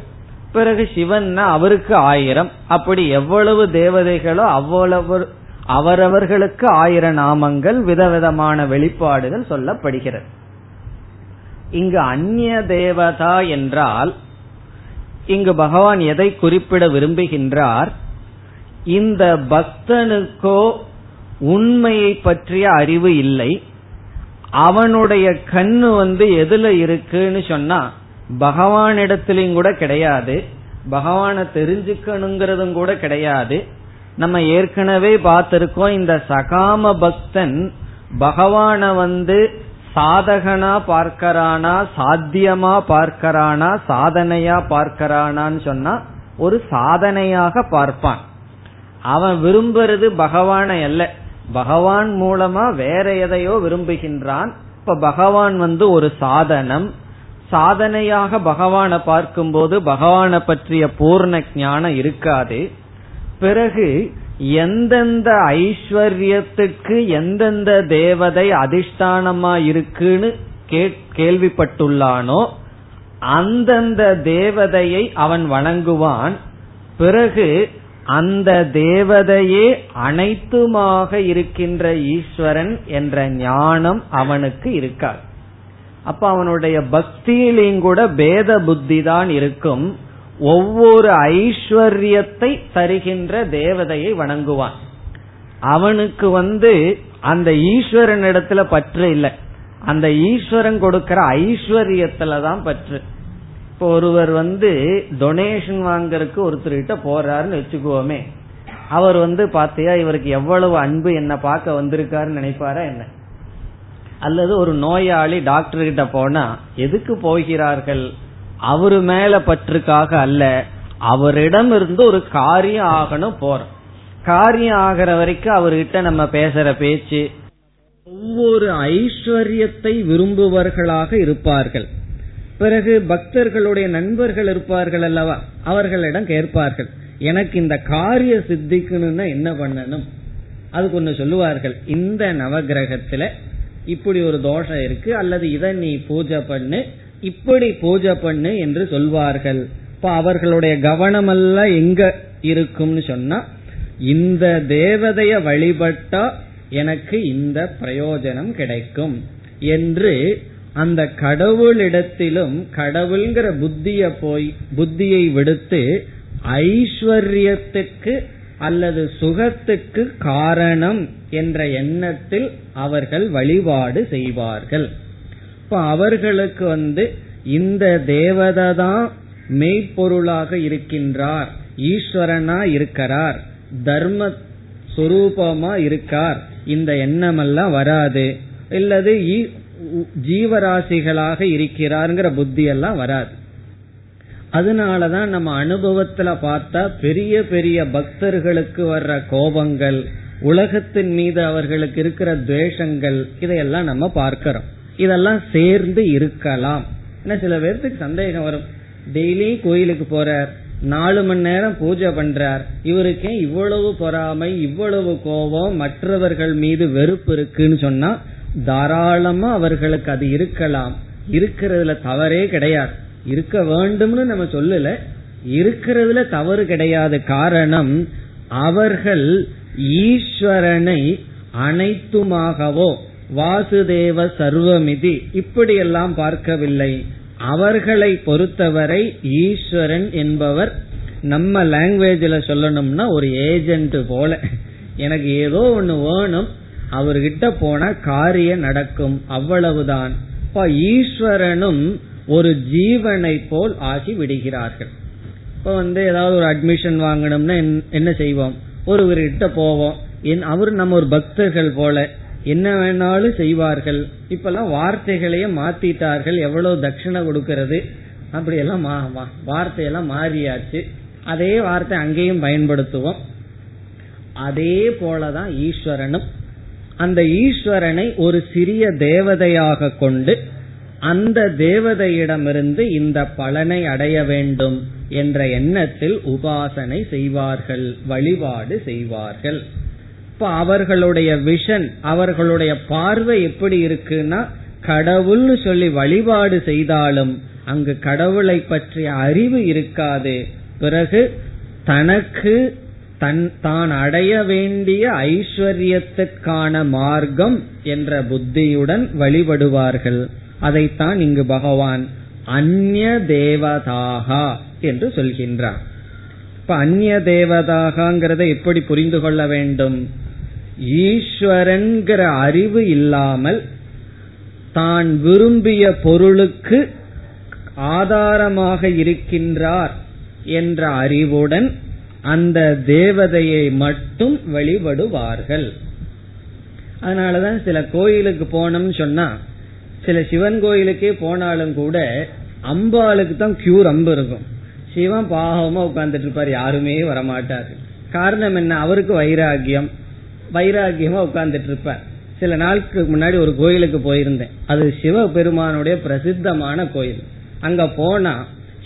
பிறகு சிவன்னா அவருக்கு 1000, அப்படி எவ்வளவு தேவதைகளோ அவ்வளவு அவரவர்களுக்கு 1000 நாமங்கள், விதவிதமான வெளிப்பாடுகள் சொல்லப்படுகிறது. இங்கு அந்நிய தேவதா என்றால் இங்கு பகவான் எதை குறிப்பிட விரும்புகின்றார், இந்த பக்தனுக்கோ உண்மையை பற்றிய அறிவு இல்லை. அவனுடைய கண்ணு எதுல இருக்குன்னு சொன்னா பகவானிடத்திலும் கூட கிடையாது, பகவானை தெரிஞ்சுக்கணுங்கிறதும் கூட கிடையாது. நம்ம ஏற்கனவே பார்த்திருக்கோம், இந்த சகாம பக்தன் பகவான சாதகனா பார்க்கறானா, சாத்தியமா பார்க்கறானா, சாதனையா பார்க்கறானான்னு சொன்னா ஒரு சாதனையாக பார்ப்பான். அவன் விரும்புறது பகவானை அல்ல, பகவான் மூலமா வேற எதையோ விரும்புகின்றான். இப்ப பகவான் ஒரு சாதனம், சாதனையாக பகவானை பார்க்கும்போது பகவானை பற்றிய பூர்ண ஞானம் இருக்காது. பிறகு எந்தெந்த ஐஸ்வர்யத்துக்கு எந்தெந்த தேவதை அதிஷ்டானமா இருக்குன்னு கேள்விப்பட்டுள்ளானோ அந்தந்த தேவதையை அவன் வணங்குவான். பிறகு அந்த தேவதையே அனைத்துமாக இருக்கின்ற ஈஸ்வரன் என்ற ஞானம் அவனுக்கு இருக்காது. அப்ப அவனுடைய பக்தியிலும் கூட பேத புத்தி தான் இருக்கும். ஒவ்வொரு ஐஸ்வர்யத்தை தருகின்ற தேவதையை வணங்குவான். அவனுக்கு அந்த ஈஸ்வரன் இடத்துல பற்று இல்லை, அந்த ஈஸ்வரன் கொடுக்கிற ஐஸ்வர்யத்துலதான் பற்று. இப்ப ஒருவர் டொனேஷன் வாங்கறதுக்கு ஒருத்தர்கிட்ட போறாருன்னு வச்சுக்குவோமே, அவர் பாத்தியா இவருக்கு எவ்வளவு அன்பு, என்ன பார்க்க வந்திருக்காருன்னு நினைப்பாரா என்ன? அல்லது ஒரு நோயாளி டாக்டர் கிட்ட போனா எதுக்கு போகிறார்கள், அவரு மேல பற்றுக்காக அல்ல, அவரிடம் இருந்து ஒரு காரியம் ஆகணும் போறோம். காரியம் ஆகிற வரைக்கும் அவர்கிட்ட நம்ம பேசுற பேச்சு. ஒவ்வொரு ஐஸ்வர்யத்தை விரும்புவர்களாக இருப்பார்கள். பிறகு பக்தர்களுடைய நண்பர்கள் இருப்பார்கள் அல்லவா, அவர்களிடம் கேட்பார்கள் எனக்கு இந்த காரிய சித்திக்கணும்னா என்ன பண்ணணும். அதுக்கு ஒண்ணு சொல்லுவார்கள், இந்த நவகிரகத்துல இப்படி ஒரு தோஷம் இருக்கு, அல்லது இதை நீ பூஜை பண்ணு, இப்படி பூஜை பண்ணு என்று சொல்வார்கள். இப்ப அவர்களுடைய கவனம் எல்லாம் எங்க இருக்கும்னு சொன்னா, இந்த தேவதைய வழிபட்டா எனக்கு இந்த பிரயோஜனம் கிடைக்கும் என்று அந்த கடவுளிடத்திலும் கடவுள்ங்கிற புத்தியை விடுத்து ஐஸ்வர்யத்துக்கு அல்லது சுகத்துக்கு காரணம் என்ற எண்ணத்தில் அவர்கள் வழிபாடு செய்வார்கள். இப்ப அவர்களுக்கு இந்த தேவதை தான் மெய்ப்பொருளாக இருக்கின்றார், ஈஸ்வரனா இருக்கிறார், தர்ம சொரூபமா இருக்கார், இந்த எண்ணமெல்லாம் வராது. இல்லது ஜீவராசிகளாக இருக்கிறார்ங்கிற புத்தி எல்லாம் வராது. அதனாலதான் நம்ம அனுபவத்துல பார்த்தா பெரிய பெரிய பக்தர்களுக்கு வர்ற கோபங்கள், உலகத்தின் மீது அவர்களுக்கு இருக்கிற துவேஷங்கள், இதையெல்லாம் நம்ம பார்க்கிறோம். இதெல்லாம் சேர்ந்து இருக்கலாம். சில பேருக்கு சந்தேகம் வரும், டெய்லி கோயிலுக்கு போறார், 4 மணி நேரம் பூஜை பண்றார், இவருக்கே இவ்வளவு பொறாமை, இவ்வளவு கோபம், மற்றவர்கள் மீது வெறுப்பு இருக்குன்னு சொன்னா தாராளமா அவர்களுக்கு அது இருக்கலாம். இருக்கிறதுல தவறே கிடையாது, இருக்க வேண்டும்னு நம்ம சொல்லல, இருக்கிறதுல தவறு கிடையாது. காரணம், அவர்கள் ஈஸ்வரனை அனைத்துமாகவோ வாசுதேவ சர்வமிதி இப்படியெல்லாம் பார்க்கவில்லை. அவர்களை பொறுத்தவரை ஈஸ்வரன் என்பவர் நம்ம லாங்குவேஜில் சொல்லணும்னா ஒரு ஏஜென்ட் போல, எனக்கு ஏதோ ஒன்று வேணும், அவர்கிட்ட போனா காரியம் நடக்கும், அவ்வளவுதான். இப்ப ஈஸ்வரனும் ஒரு ஜீவனை போல் ஆகி விடுகிறார்கள். இப்ப ஏதாவது ஒரு அட்மிஷன் வாங்கணும்னா என்ன செய்வோம், ஒருவர்கிட்ட போவோம், அவரு நம்ம ஒரு பக்தர்கள் போல என்ன வேணாலும் செய்வார்கள். இப்பெல்லாம் வார்த்தைகளையே மாத்திட்டார்கள், எவ்வளவு தட்சிணை கொடுக்கறது அப்படியெல்லாம் வார்த்தையெல்லாம் மாறியாச்சு. அதே வார்த்தை அங்கேயும் பயன்படுத்துவோம். அதே போலதான் ஈஸ்வரனும், அந்த ஈஸ்வரனை ஒரு சிறிய தேவதையாக கொண்டு அந்த தேவதையிடமிருந்து இந்த பலனை அடைய வேண்டும் என்ற எண்ணத்தில் உபாசனை செய்வார்கள், வழிபாடு செய்வார்கள். இப்ப அவர்களுடைய விஷன், அவர்களுடைய பார்வை எப்படி இருக்குன்னா, கடவுள்னு சொல்லி வழிபாடு செய்தாலும் அங்கு கடவுளை பற்றிய அறிவு இருக்காது. பிறகு தனக்கு தான் அடைய வேண்டிய ஐஸ்வர்யத்துக்கான மார்க்கம் என்ற புத்தியுடன் வழிபடுவார்கள். அதைத்தான் இங்கு பகவான் அந்நிய தேவதாகா என்று சொல்கின்றார். இப்ப அந்நிய தேவதாகங்கிறத எப்படி புரிந்து கொள்ள வேண்டும்? ஈஸ்வரன்கிற அறிவு இல்லாமல் தான் விரும்பிய பொருளுக்கு ஆதாரமாக இருக்கின்றார் என்ற அறிவுடன் அந்த தேவதையை மட்டும் வழிபடுவார்கள். அதனாலதான் சில கோயிலுக்கு போனோம்னு சொன்னா, சில சிவன் கோயிலுக்கே போனாலும் கூட அம்பாளுக்கு தான் கியூர் அம்பு இருக்கும். சிவன் பாவமா உட்கார்ந்துட்டு இருப்பார், யாருமே வரமாட்டாரு. காரணம் என்ன? அவருக்கு வைராகியமா உட்கார்ந்துட்டு இருப்பார். சில நாளுக்கு முன்னாடி ஒரு கோயிலுக்கு போயிருந்தேன், அது சிவபெருமானுடைய பிரசித்தமான கோயில். அங்க போனா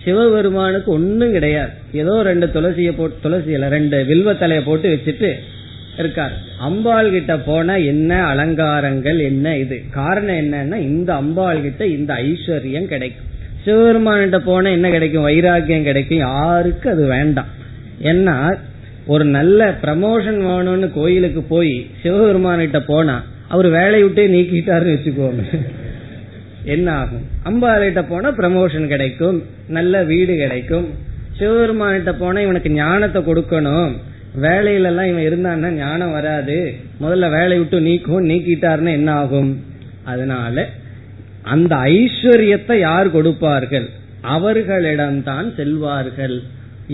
சிவபெருமானுக்கு ஒன்னும் கிடையாது, ஏதோ 2 துளசியை போட்டு, துளசியில 2 வில்வத்தலைய போட்டு வச்சுட்டு இருக்காரு. அம்பாள் கிட்ட போனா என்ன அலங்காரங்கள், என்ன இது! காரணம் என்னன்னா, இந்த அம்பாள் கிட்ட இந்த ஐஸ்வர்யம் கிடைக்கும். சிவபெருமான்கிட்ட போனா என்ன கிடைக்கும்? வைராக்கியம் கிடைக்கும். யாருக்கு அது வேண்டாம். ஏன்னா ஒரு நல்ல ப்ரமோஷன் வேணும்னு கோயிலுக்கு போய் சிவபெருமான்கிட்ட போனா அவரு வேலையிட்டே நீக்கிட்டாருன்னு வச்சுக்கோங்க, என்ன ஆகும்? அம்பாள்கிட்ட போனா ப்ரமோஷன் கிடைக்கும், நல்ல வீடு கிடைக்கும். சிவபெருமான்கிட்ட போனா இவனுக்கு ஞானத்தை கொடுக்கணும், வேலையில எல்லாம் இவன் இருந்தான்னா ஞானம் வராது, முதல்ல வேலை விட்டு நீக்கிட்டாருன்னா என்ன ஆகும்? அதனால அந்த ஐஸ்வர்யத்தை யார் கொடுப்பார்கள்? அவர்களிடம்தான் செல்வார்கள்.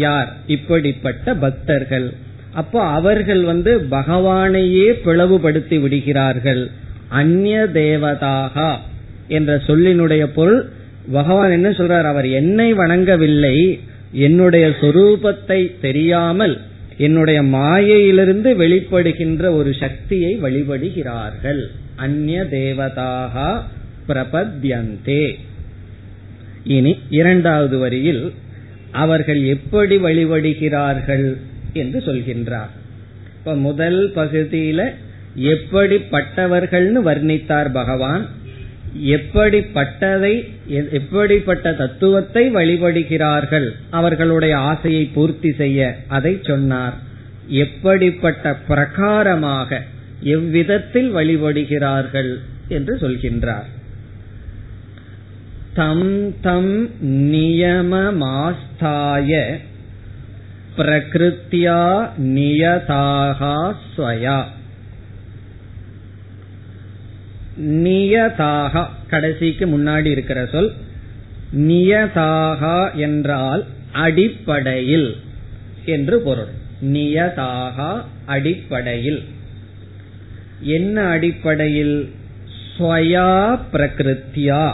யார்? இப்படிப்பட்ட பக்தர்கள். அப்போ அவர்கள் பகவானையே பிளவுபடுத்தி விடுகிறார்கள். அந்நிய தேவதாகா என்ற சொல்லினுடைய பொருள், பகவான் என்ன சொல்றார்? அவர் என்னை வணங்கவில்லை, என்னுடைய சொரூபத்தை தெரியாமல் என்னுடைய மாயையிலிருந்து வெளிப்படுகின்ற ஒரு சக்தியை வழிபடுகிறார்கள். அந்நிய தேவதாக பிரபத்யந்தே. இனி இரண்டாவது வரியில் அவர்கள் எப்படி வழிபடுகிறார்கள் என்று சொல்கின்றார். இப்ப முதல் பகுதியில எப்படிப்பட்டவர்கள்னு வர்ணித்தார் பகவான். எப்படிப்பட்ட தத்துவத்தை வழிபடுகிறார்கள், அவர்களுடைய ஆசையை பூர்த்தி செய்ய அதை சொன்னார். எப்படிப்பட்ட பிரகாரமாக எவ்விதத்தில் வழிபடுகிறார்கள் என்று சொல்கின்றார். தம் தம் நியமமாஸ்தாய பிரகிருத்யா நியதாகா ஸ்வயா. நியதாக கடைசிக்கு முன்னாடி இருக்கிற சொல். நியதாக என்றால் அடிப்படையில் என்று பொருள். நியதாக அடிப்படையில். என்ன அடிப்படையில்? ஸ்வயா பிரகிருத்யா.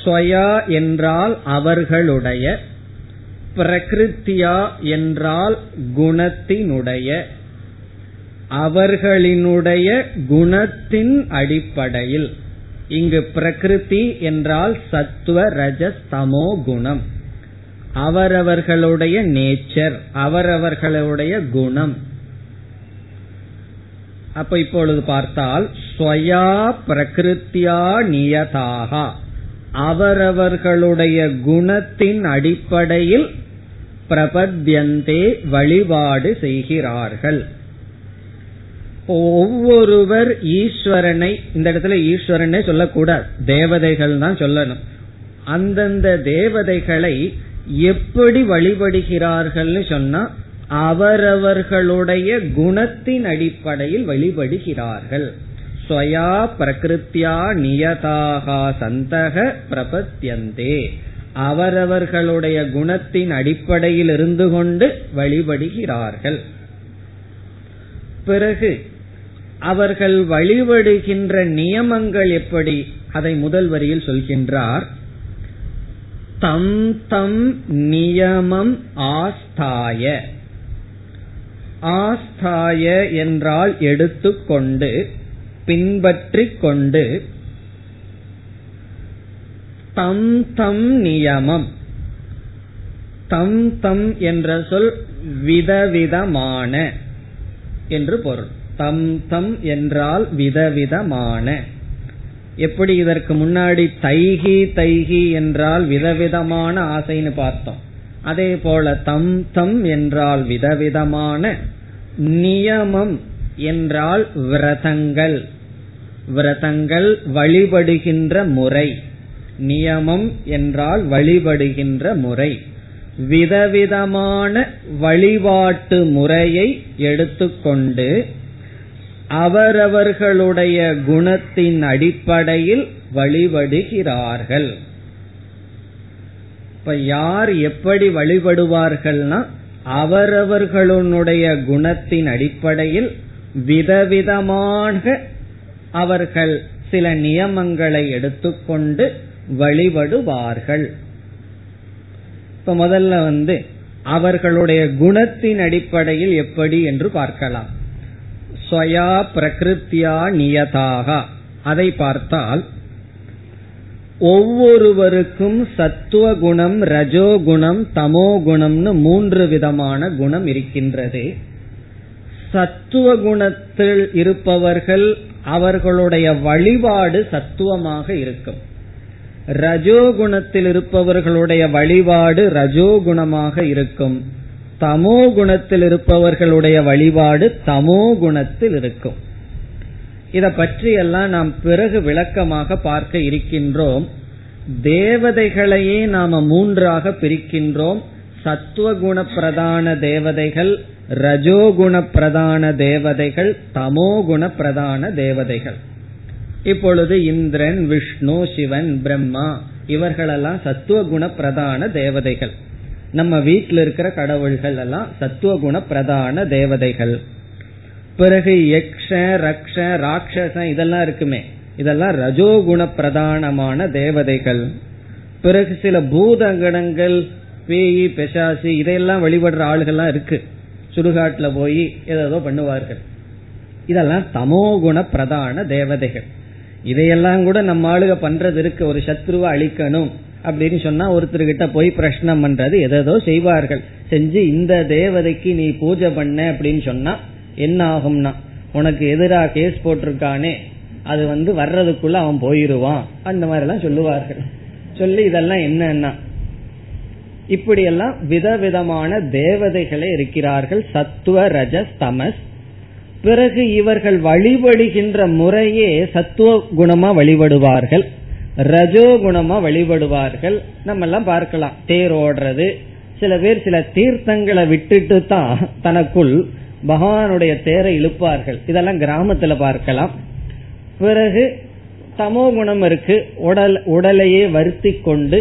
ஸ்வயா என்றால் அவர்களுடைய, பிரகிருத்யா என்றால் குணத்தினுடைய, அவர்களினுடைய குணத்தின் அடிப்படையில். இங்கு பிரகிருதி என்றால் சத்துவ ரஜஸ் தமோ குணம், அவரவர்களுடைய நேச்சர், அவரவர்களுடைய குணம். அப்ப இப்பொழுது பார்த்தால் ஸ்வயா பிரகிருத்யா நியதாக, அவரவர்களுடைய குணத்தின் அடிப்படையில் பிரபத்யந்தே வழிபாடு செய்கிறார்கள். ஒவ்வொருவர் ஈஸ்வரனை, இந்த இடத்துல ஈஸ்வரனே சொல்லக்கூடாது, தேவதைகள் தான் சொல்லணும். அந்தந்த தேவதைகளை எப்படி வழிபடுகிறார்கள் சொன்னா அவரவர்களுடைய குணத்தின் அடிப்படையில் வழிபடுகிறார்கள். ஸ்வயா பிரகிருத்யா நியதாக சந்தக பிரபத்யந்தே. அவரவர்களுடைய குணத்தின் அடிப்படையில் இருந்து கொண்டு வழிபடுகிறார்கள். பிறகு அவர்கள் வழிபடுகின்ற நியமங்கள் எப்படி, அதை முதல் வரியில் சொல்கின்றார். தம் தம் நியமம் ஆஸ்தாய. ஆஸ்தாய என்றால் எடுத்துக்கொண்டு, பின்பற்றிக் கொண்டு. தம் தம் நியமம். தம் தம் என்ற சொல் விதவிதமான என்று பொருள். தம் தம் என்றால் விதவிதமான. எப்படி இதற்கு முன்னாடி தைகி தைகி என்றால் விதவிதமான ஆசைன்னு பார்த்தோம், அதே போல தம் தம் என்றால் விதவிதமான. நியமம் என்றால் விரதங்கள், விரதங்கள் வழிபடுகின்ற முறை. நியமம் என்றால் வழிபடுகின்ற முறை, விதவிதமான வழிபாட்டு முறையை எடுத்துக்கொண்டு அவரவர்களுடைய குணத்தின் அடிப்படையில் வழிபடுகிறார்கள். இப்ப யார் எப்படி வழிபடுவார்கள்னா அவரவர்களுடைய குணத்தின் அடிப்படையில் விதவிதமாக அவர்கள் சில நியமங்களை எடுத்துக்கொண்டு வழிபடுவார்கள். முதல்ல அவர்களுடைய குணத்தின் அடிப்படையில் எப்படி என்று பார்க்கலாம். ஸ்வயா பிரகிருத்யா நியதாக. அதை பார்த்தால் ஒவ்வொருவருக்கும் சத்துவ குணம், ரஜோகுணம், தமோ குணம்னு மூன்று விதமான குணம் இருக்கின்றது. சத்துவ குணத்தில் இருப்பவர்கள் அவர்களுடைய வழிபாடு சத்துவமாக இருக்கும். ரஜோகுணத்தில் இருப்பவர்களுடைய வழிபாடு ரஜோகுணமாக இருக்கும். தமோ குணத்தில் இருப்பவர்களுடைய வழிபாடு தமோ குணத்தில் இருக்கும். இத பற்றியெல்லாம் நாம் பிறகு விளக்கமாக பார்க்க இருக்கின்றோம். தேவதைகளையே நாம மூன்றாக பிரிக்கின்றோம். சத்துவகுண பிரதான தேவதைகள், ரஜோகுண பிரதான தேவதைகள், தமோகுண பிரதான தேவதைகள். இப்பொழுது இந்திரன், விஷ்ணு, சிவன், பிரம்மா இவர்களெல்லாம் சத்துவகுண பிரதான தேவதைகள். நம்ம வீட்டில் இருக்கிற கடவுள்கள் எல்லாம் சத்துவகுண பிரதான தேவதைகள். பிறகு யக்ஷ, ரக்ஷ, ராட்சசன் இதெல்லாம் இருக்குமே, இதெல்லாம் ரஜோகுண பிரதானமான தேவதைகள். பிறகு சில பூதகணங்கள், பேயி, பெசாசி இதையெல்லாம் வழிபடுற ஆளுகள்லாம் இருக்கு. சுடுகாட்டில் போய் ஏதோ பண்ணுவார்கள். இதெல்லாம் தமோகுண பிரதான தேவதைகள். இதையெல்லாம் கூட நம்ம ஆளுக பண்றது இருக்கு. ஒரு சத்ருவை அழிக்கணும் அப்படின்னு சொன்னா ஒருத்தர்கிட்ட போய் பிரச்சனை பண்றது, ஏதோ செய்வார்கள். செஞ்சு இந்த தேவதைக்கு நீ பூஜை பண்ண அப்படின்னு சொன்னா என்ன ஆகும்னா, உனக்கு எதிராக கேஸ் போட்டிருக்கானே அது வந்து வர்றதுக்குள்ள அவன் போயிருவான், அந்த மாதிரி எல்லாம் சொல்லுவார்கள். சொல்லி இதெல்லாம் என்னன்னா, இப்படியெல்லாம் விதவிதமான தேவதைகளே இருக்கிறார்கள், சத்துவ ரஜஸ் தமஸ். பிறகு இவர்கள் வழிபடுகின்ற முறையே சத்துவ குணமா வழிபடுவார்கள், ரஜோகுணமா வழிபடுவார்கள். நம்ம எல்லாம் பார்க்கலாம், தேர் ஓடுறது, சில பேர் சில தீர்த்தங்களை விட்டுட்டு தான் தனக்குள் பகவானுடைய தேரை இழுப்பார்கள், இதெல்லாம் கிராமத்துல பார்க்கலாம். பிறகு தமோ குணம் இருக்கு, உடலையே வருத்தி கொண்டு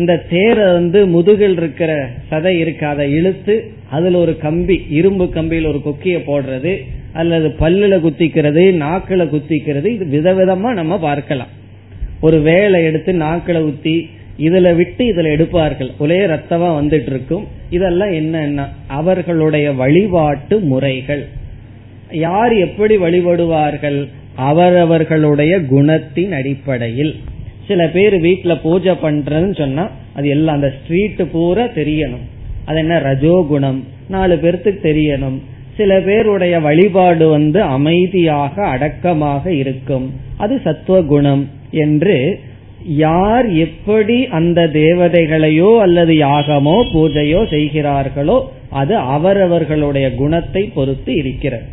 இந்த தேரை வந்து முதுகில் இருக்கிற சதை இருக்கு அதை இழுத்து அதுல ஒரு கம்பி, இரும்பு கம்பியில் ஒரு கொக்கிய போடுறது, அல்லது பல்லுல குத்திக்கிறது, நாக்குல குத்திக்கிறது, இது விதவிதமா நம்ம பார்க்கலாம். ஒரு வேலை எடுத்து நாக்களை ஊத்தி இதுல விட்டு இதுல எடுப்பார்கள், ஒரே ரத்தமா வந்துட்டு இருக்கும். இதெல்லாம் என்னன்னா அவர்களுடைய வழிபாட்டு முறைகள். யார் எப்படி வழிபடுவார்கள், அவரவர்களுடைய குணத்தின் அடிப்படையில். சில பேர் வீட்டுல பூஜை பண்றதுன்னு சொன்னா அது எல்லாம் அந்த ஸ்ட்ரீட் பூரா தெரியணும், அது என்ன ரஜோகுணம், 4 பேருக்கு தெரியணும். சில பேருடைய வழிபாடு வந்து அமைதியாக அடக்கமாக இருக்கும், அது சத்துவகுணம் என்று. யார் எப்படி அந்த தேவதைகளையோ அல்லது யாகமோ பூஜையோ செய்கிறார்களோ அது அவரவர்களுடைய குணத்தை பொறுத்து இருக்கிறது.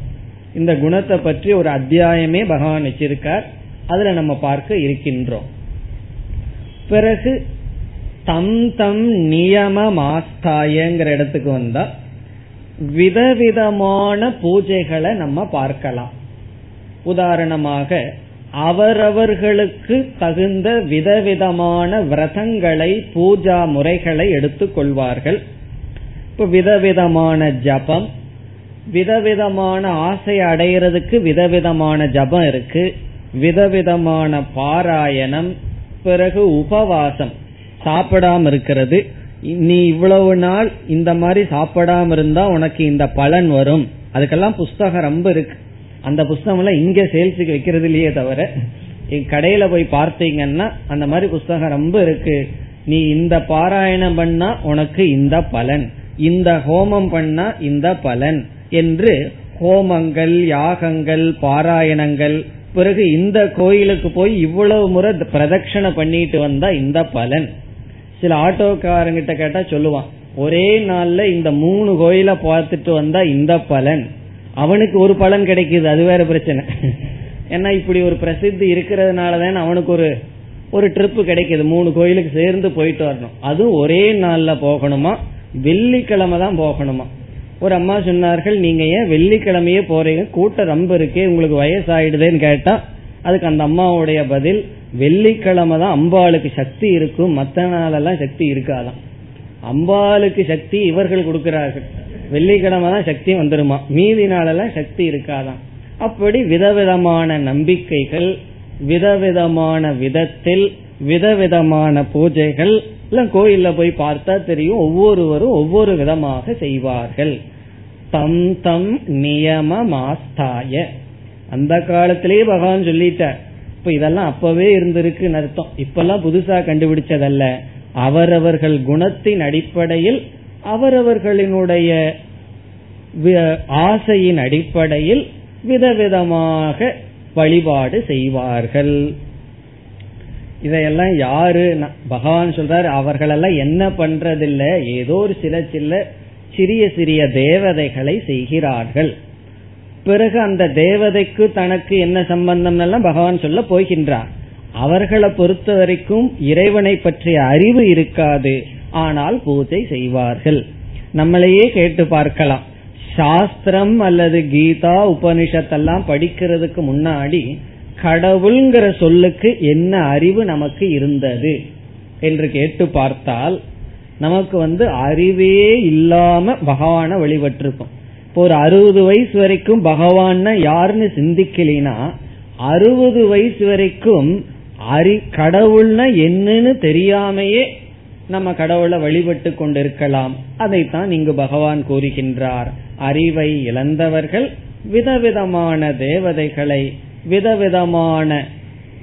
இந்த குணத்தை பற்றி ஒரு அத்தியாயமே பகவான் வச்சிருக்கார், அதுல நம்ம பார்க்க இருக்கின்றோம். பிறகு தம் தம் நியமமாஸ்தாயங்கிற இடத்துக்கு வந்தா விதவிதமான பூஜைகளை நம்ம பார்க்கலாம். உதாரணமாக அவரவர்களுக்கு தகுந்த விதவிதமான விரதங்களை, பூஜா முறைகளை எடுத்துக் கொள்வார்கள். இப்ப விதவிதமான ஜபம், விதவிதமான ஆசை அடைகிறதுக்கு விதவிதமான ஜபம் இருக்கு, விதவிதமான பாராயணம், பிறகு உபவாசம், சாப்பிடாம இருக்கிறது. நீ இவ்வளவு நாள் இந்த மாதிரி சாப்பிடாம இருந்தா உனக்கு இந்த பலன் வரும், அதுக்கெல்லாம் புஸ்தகம் ரொம்ப இருக்கு. அந்த புஸ்தகம் எல்லாம் இங்க சேல்ஸுக்கு வைக்கிறது இல்லையே தவிர, கடையில போய் பார்த்தீங்கன்னா அந்த மாதிரி புஸ்தகம் ரொம்ப இருக்கு. நீ இந்த பாராயணம் பண்ணா உனக்கு இந்த பலன், இந்த ஹோமம் பண்ணா இந்த பலன் என்று ஹோமங்கள், யாகங்கள், பாராயணங்கள். பிறகு இந்த கோயிலுக்கு போய் இவ்வளவு முறை பிரதட்சணை பண்ணிட்டு வந்தா இந்த பலன். சில ஆட்டோக்காரங்கிட்ட கேட்டா சொல்லுவான், ஒரே நாள்ல இந்த 3 கோயில பார்த்துட்டு வந்தா இந்த பலன். அவனுக்கு ஒரு பலன் கிடைக்குது, அது வேற பிரச்சனை. ஏன்னா இப்படி ஒரு பிரசித்தி இருக்கிறதுனாலதான் அவனுக்கு ஒரு ட்ரிப்பு கிடைக்குது, 3 கோயிலுக்கு சேர்ந்து போயிட்டு வரணும். அதுவும் ஒரே நாள்ல போகணுமா, வெள்ளிக்கிழமை தான் போகணுமா. ஒரு அம்மா சொன்னார்கள், நீங்க ஏன் வெள்ளிக்கிழமையே போறீங்க, கூட்டம் ரொம்ப இருக்கே, உங்களுக்கு வயசாயிடுதுன்னு கேட்டா அதுக்கு அந்த அம்மாவுடைய பதில், வெள்ளிக்கிழமை தான் அம்பாளுக்கு சக்தி இருக்கும், மற்ற நாளெல்லாம் சக்தி இருக்காதான். அம்பாளுக்கு சக்தி இவர்கள் கொடுக்கிறார்கள், வெள்ளிக்கிழமை தான் சக்தி வந்துருமா, மீதி நாளெல்லாம் சக்தி இருக்காதான். அப்படி விதவிதமான நம்பிக்கைகள், விதவிதமான விதத்தில் விதவிதமான பூஜைகள் எல்லாம் கோயில்ல போய் பார்த்தா தெரியும். ஒவ்வொருவரும் ஒவ்வொரு விதமாக செய்வார்கள். தம் தம் நியமமாஸ்தாய, அந்த காலத்திலேயே பகவான் சொல்லிட்டார். இப்ப இதெல்லாம் அப்பவே இருந்திருக்குன்னு அர்த்தம், இப்பெல்லாம் புதுசா கண்டுபிடிச்சதல்ல. அவரவர்கள் குணத்தின் அடிப்படையில், அவரவர்களினுடைய ஆசையின் அடிப்படையில் விதவிதமாக வழிபாடு செய்வார்கள். இதையெல்லாம் யாரு பகவான் சொல்றாரு, அவர்களெல்லாம் என்ன பண்றதில்ல, ஏதோ ஒரு சில சிறிய சிறிய தேவதைகளை செய்கிறார்கள். பிறகு அந்த தேவதைக்கு தனக்கு என்ன சம்பந்தம் எல்லாம் பகவான் சொல்ல போகின்றார். அவர்களை பொறுத்த வரைக்கும் இறைவனை பற்றிய அறிவு இருக்காது, ஆனால் பூஜை செய்வார்கள். நம்மளையே கேட்டு பார்க்கலாம், சாஸ்திரம் அல்லது கீதா உபனிஷத்தெல்லாம் படிக்கிறதுக்கு முன்னாடி கடவுள்ங்கிற சொல்லுக்கு என்ன அறிவு நமக்கு இருந்தது என்று கேட்டு பார்த்தால் நமக்கு அறிவே இல்லாம பகவான வழிபட்டிருக்கும். இப்போ ஒரு 60 வயசு வரைக்கும் பகவான் யாருன்னு சிந்திக்கலினா 60 வயசு வரைக்கும் கடவுள்னா என்னன்னு தெரியாமையே நம்ம கடவுளை வழிபட்டு கொண்டிருக்கலாம். அதைத்தான் இங்கு பகவான் கூறுகின்றார். அறிவை இழந்தவர்கள் விதவிதமான தேவதைகளை விதவிதமான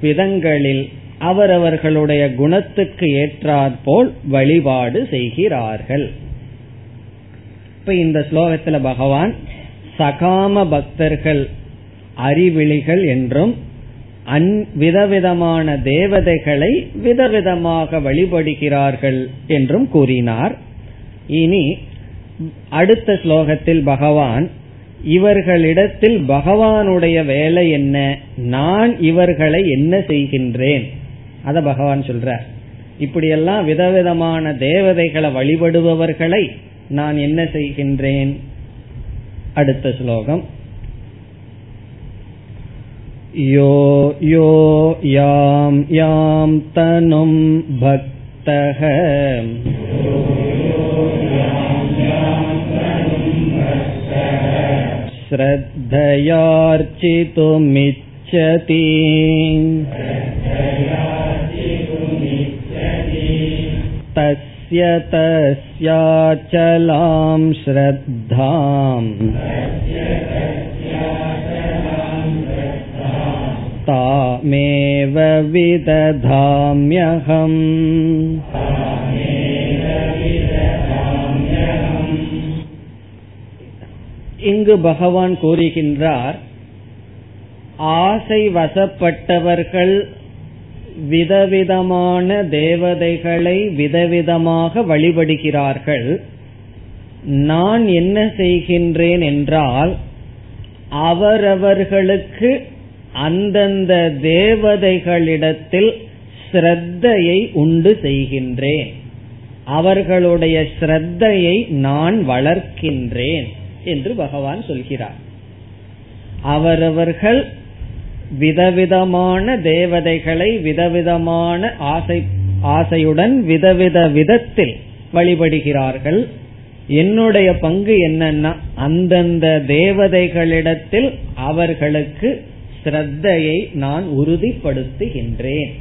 விதங்களில் அவரவர்களுடைய குணத்துக்கு ஏற்றாற்போல் வழிபாடு செய்கிறார்கள். இப்ப இந்த ஸ்லோகத்துல பகவான் சகாம பக்தர்கள் அறிவிழிகள் என்றும் விதவிதமான தேவதைகளை விதவிதமாக வழிபடுகிறார்கள் என்றும் கூறினார். இனி அடுத்த ஸ்லோகத்தில் பகவான் இவர்களிடத்தில் பகவானுடைய வேலை என்ன, நான் இவர்களை என்ன செய்கின்றேன், அத பகவான் சொல்றார். இப்படியெல்லாம் விதவிதமான தேவதைகளை வழிபடுபவர்களை நான் என்ன செய்கின்றேன்? அடுத்த ஸ்லோகம் யோ யோ யாம் யாம் தனும் பக்தஹ ஸ்ரத்தயார்ச்சிதுமிச்சதி தஸ்ய தஸ்யாச்சலாம் ஸ்ரத்தாம் தாமேவ விததாம்யஹம். இங்கு பகவான் கூறுகின்றார், ஆசை வசப்பட்டவர்கள் விதவிதமான தேவதைகளை விதவிதமாக வழிபடுகிறார்கள். நான் என்ன செய்கின்றேன் என்றால் அவரவர்களுக்கு அந்தந்த தேவதைகளிடத்தில் ஸ்ரத்தையை உண்டு செய்கின்றேன், அவர்களுடைய ஸ்ரத்தையை நான் வளர்க்கின்றேன் என்று பகவான் சொல்கிறார். அவரவர்கள் விதவிதமான தேவதைகளை விதவிதமான ஆசையுடன் விதவித விதத்தில் வழிபடுகிறார்கள். என்னுடைய பங்கு என்னன்னா, அந்தந்த தேவதைகளிடத்தில் அவர்களுக்கு ஸ்ரத்தையை நான் உறுதிப்படுத்துகின்றேன்.